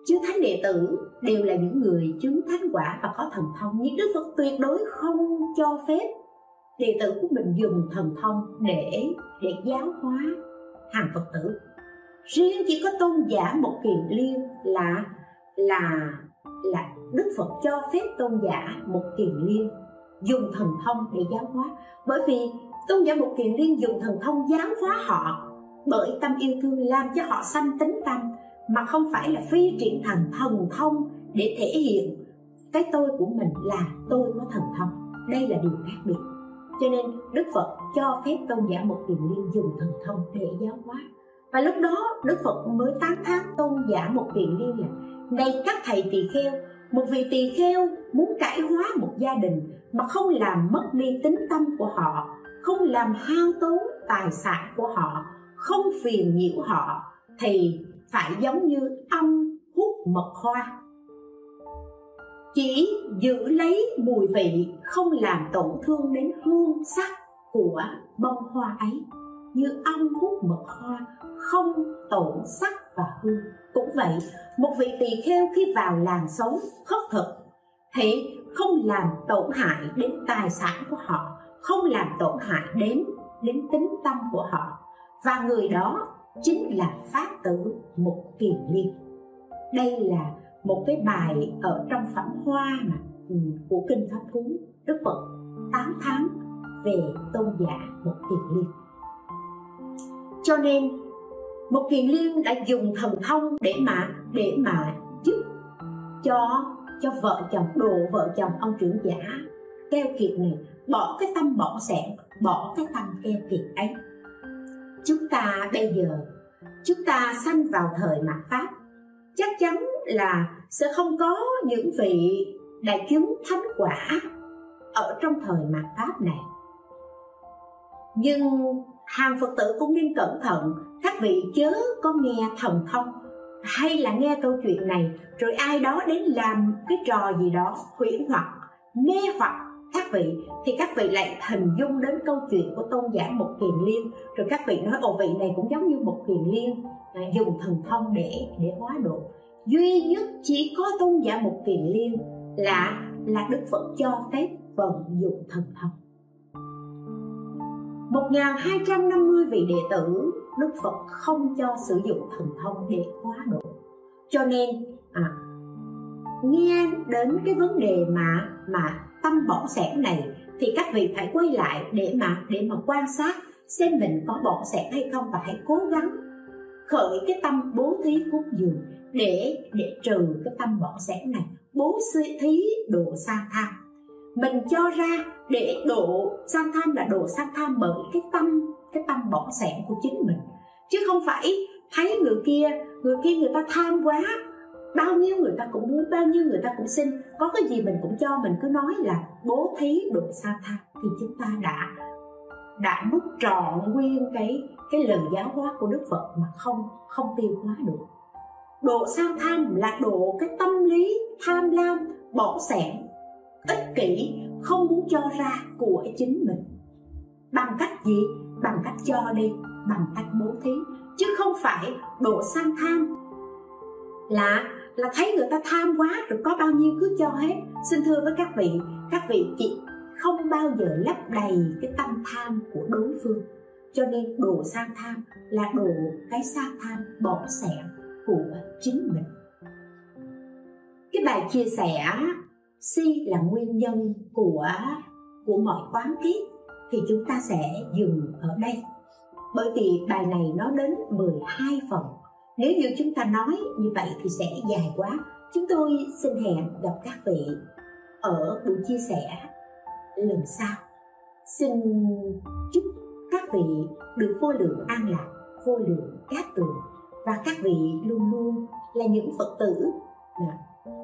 chư thánh đệ tử đều là những người chứng thánh quả và có thần thông, nhưng Đức Phật tuyệt đối không cho phép đệ tử của mình dùng thần thông để để giáo hóa hàng Phật tử. Riêng chỉ có tôn giả Một Kiền Liên là là là Đức Phật cho phép tôn giả Một Kiền Liên dùng thần thông để giáo hóa, bởi vì tôn giả Một Kiền Liên dùng thần thông giáo hóa họ bởi tâm yêu thương, làm cho họ sanh tính tâm, mà không phải là phi triển thành thần thông để thể hiện cái tôi của mình là tôi có thần thông. Đây là điều khác biệt. Cho nên Đức Phật cho phép tôn giả Một Kiền Liên dùng thần thông để giáo hóa. Và lúc đó Đức Phật mới tán thán tôn giả Một Kiền Liên là này các thầy tỳ kheo, một vị tỳ kheo muốn cải hóa một gia đình mà không làm mất đi tính tâm của họ, không làm hao tốn tài sản của họ, không phiền nhiễu họ, thì phải giống như ong hút mật hoa, chỉ giữ lấy mùi vị, không làm tổn thương đến hương sắc của bông hoa ấy. Như ong hút mật hoa, không tổn sắc và hương. Cũng vậy, một vị tỳ kheo khi vào làng sống khất thực thì không làm tổn hại đến tài sản của họ, không làm tổn hại đến đến tính tâm của họ, và người đó chính là Pháp tử Một Kiền Liên. Đây là một cái bài ở trong phẩm Hoa mà, của Kinh Pháp Cú, Đức Phật tán thán về Tôn giả Mục Kiền Liên. Cho nên Mục Kiền Liên đã dùng thần thông để mà để mà giúp cho cho vợ chồng đồ vợ chồng ông trưởng giả keo kiệt này bỏ cái tâm bỏng sẻn, bỏ cái tâm keo kiệt ấy. Chúng ta bây giờ, chúng ta sanh vào thời mạt Pháp, chắc chắn là sẽ không có những vị đại chứng thánh quả ở trong thời mạt Pháp này. Nhưng hàng Phật tử cũng nên cẩn thận, các vị chớ có nghe thần thông hay là nghe câu chuyện này rồi ai đó đến làm cái trò gì đó huyễn hoặc, mê hoặc các vị, thì các vị lại hình dung đến câu chuyện của Tôn giả Mục Kiền Liên, rồi các vị nói ồ vị này cũng giống như Mục Kiền Liên à, dùng thần thông để để hóa độ. Duy nhất chỉ có Tôn giả Mục Kiền Liên là là Đức Phật cho phép vận dụng thần thông. một nghìn hai trăm năm mươi vị đệ tử Đức Phật không cho sử dụng thần thông để hóa độ. Cho nên à, nghe đến cái vấn đề mà mà tâm bỏng sẻn này thì các vị phải quay lại để mà để mà quan sát xem mình có bỏng sẻn hay không, và hãy cố gắng khởi cái tâm bố thí cúng dường để để trừ cái tâm bỏng sẻn này. Bố thí độ sang tham, mình cho ra để độ sang tham là độ sang tham bởi cái tâm cái tâm bỏng sẻn của chính mình, chứ không phải thấy người kia người kia người ta tham quá, bao nhiêu người ta cũng muốn, bao nhiêu người ta cũng xin, có cái gì mình cũng cho, mình cứ nói là bố thí độ sa tham, thì chúng ta đã đã mất trọn nguyên cái cái lời giáo hóa của Đức Phật mà không không tiêu hóa được. Độ sa tham là độ cái tâm lý tham lam, bỏng sẻn, ích kỷ, không muốn cho ra của chính mình. Bằng cách gì? Bằng cách cho đi, bằng cách bố thí, chứ không phải độ sa tham là là thấy người ta tham quá rồi có bao nhiêu cứ cho hết. Xin thưa với các vị, các vị chị không bao giờ lấp đầy cái tâm tham của đối phương. Cho nên độ sang tham là độ cái sang tham bỏng sẻn của chính mình. Cái bài chia sẻ si là nguyên nhân của của mọi quán kiếp thì chúng ta sẽ dừng ở đây, bởi vì bài này nó đến mười hai phần. Nếu như chúng ta nói như vậy thì sẽ dài quá. Chúng tôi xin hẹn gặp các vị ở buổi chia sẻ lần sau. Xin chúc các vị được vô lượng an lạc, vô lượng cát tường, và các vị luôn luôn là những Phật tử,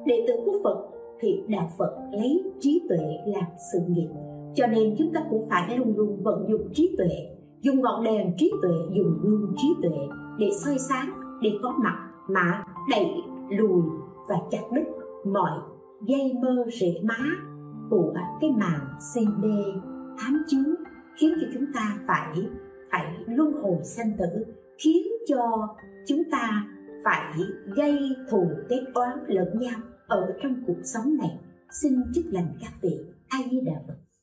đệ tử của Phật, thì đạo Phật lấy trí tuệ làm sự nghiệp. Cho nên chúng ta cũng phải luôn luôn vận dụng trí tuệ, dùng ngọn đèn trí tuệ, dùng gương trí tuệ để soi sáng, để có mặt mà đẩy lùi và chặt đứt mọi dây mơ rễ má của cái màn si mê ám chướng, khiến cho chúng ta phải phải luân hồi sanh tử, khiến cho chúng ta phải gây thù kết oán lẫn nhau ở trong cuộc sống này. Xin chúc lành các vị. A Di Đà Phật.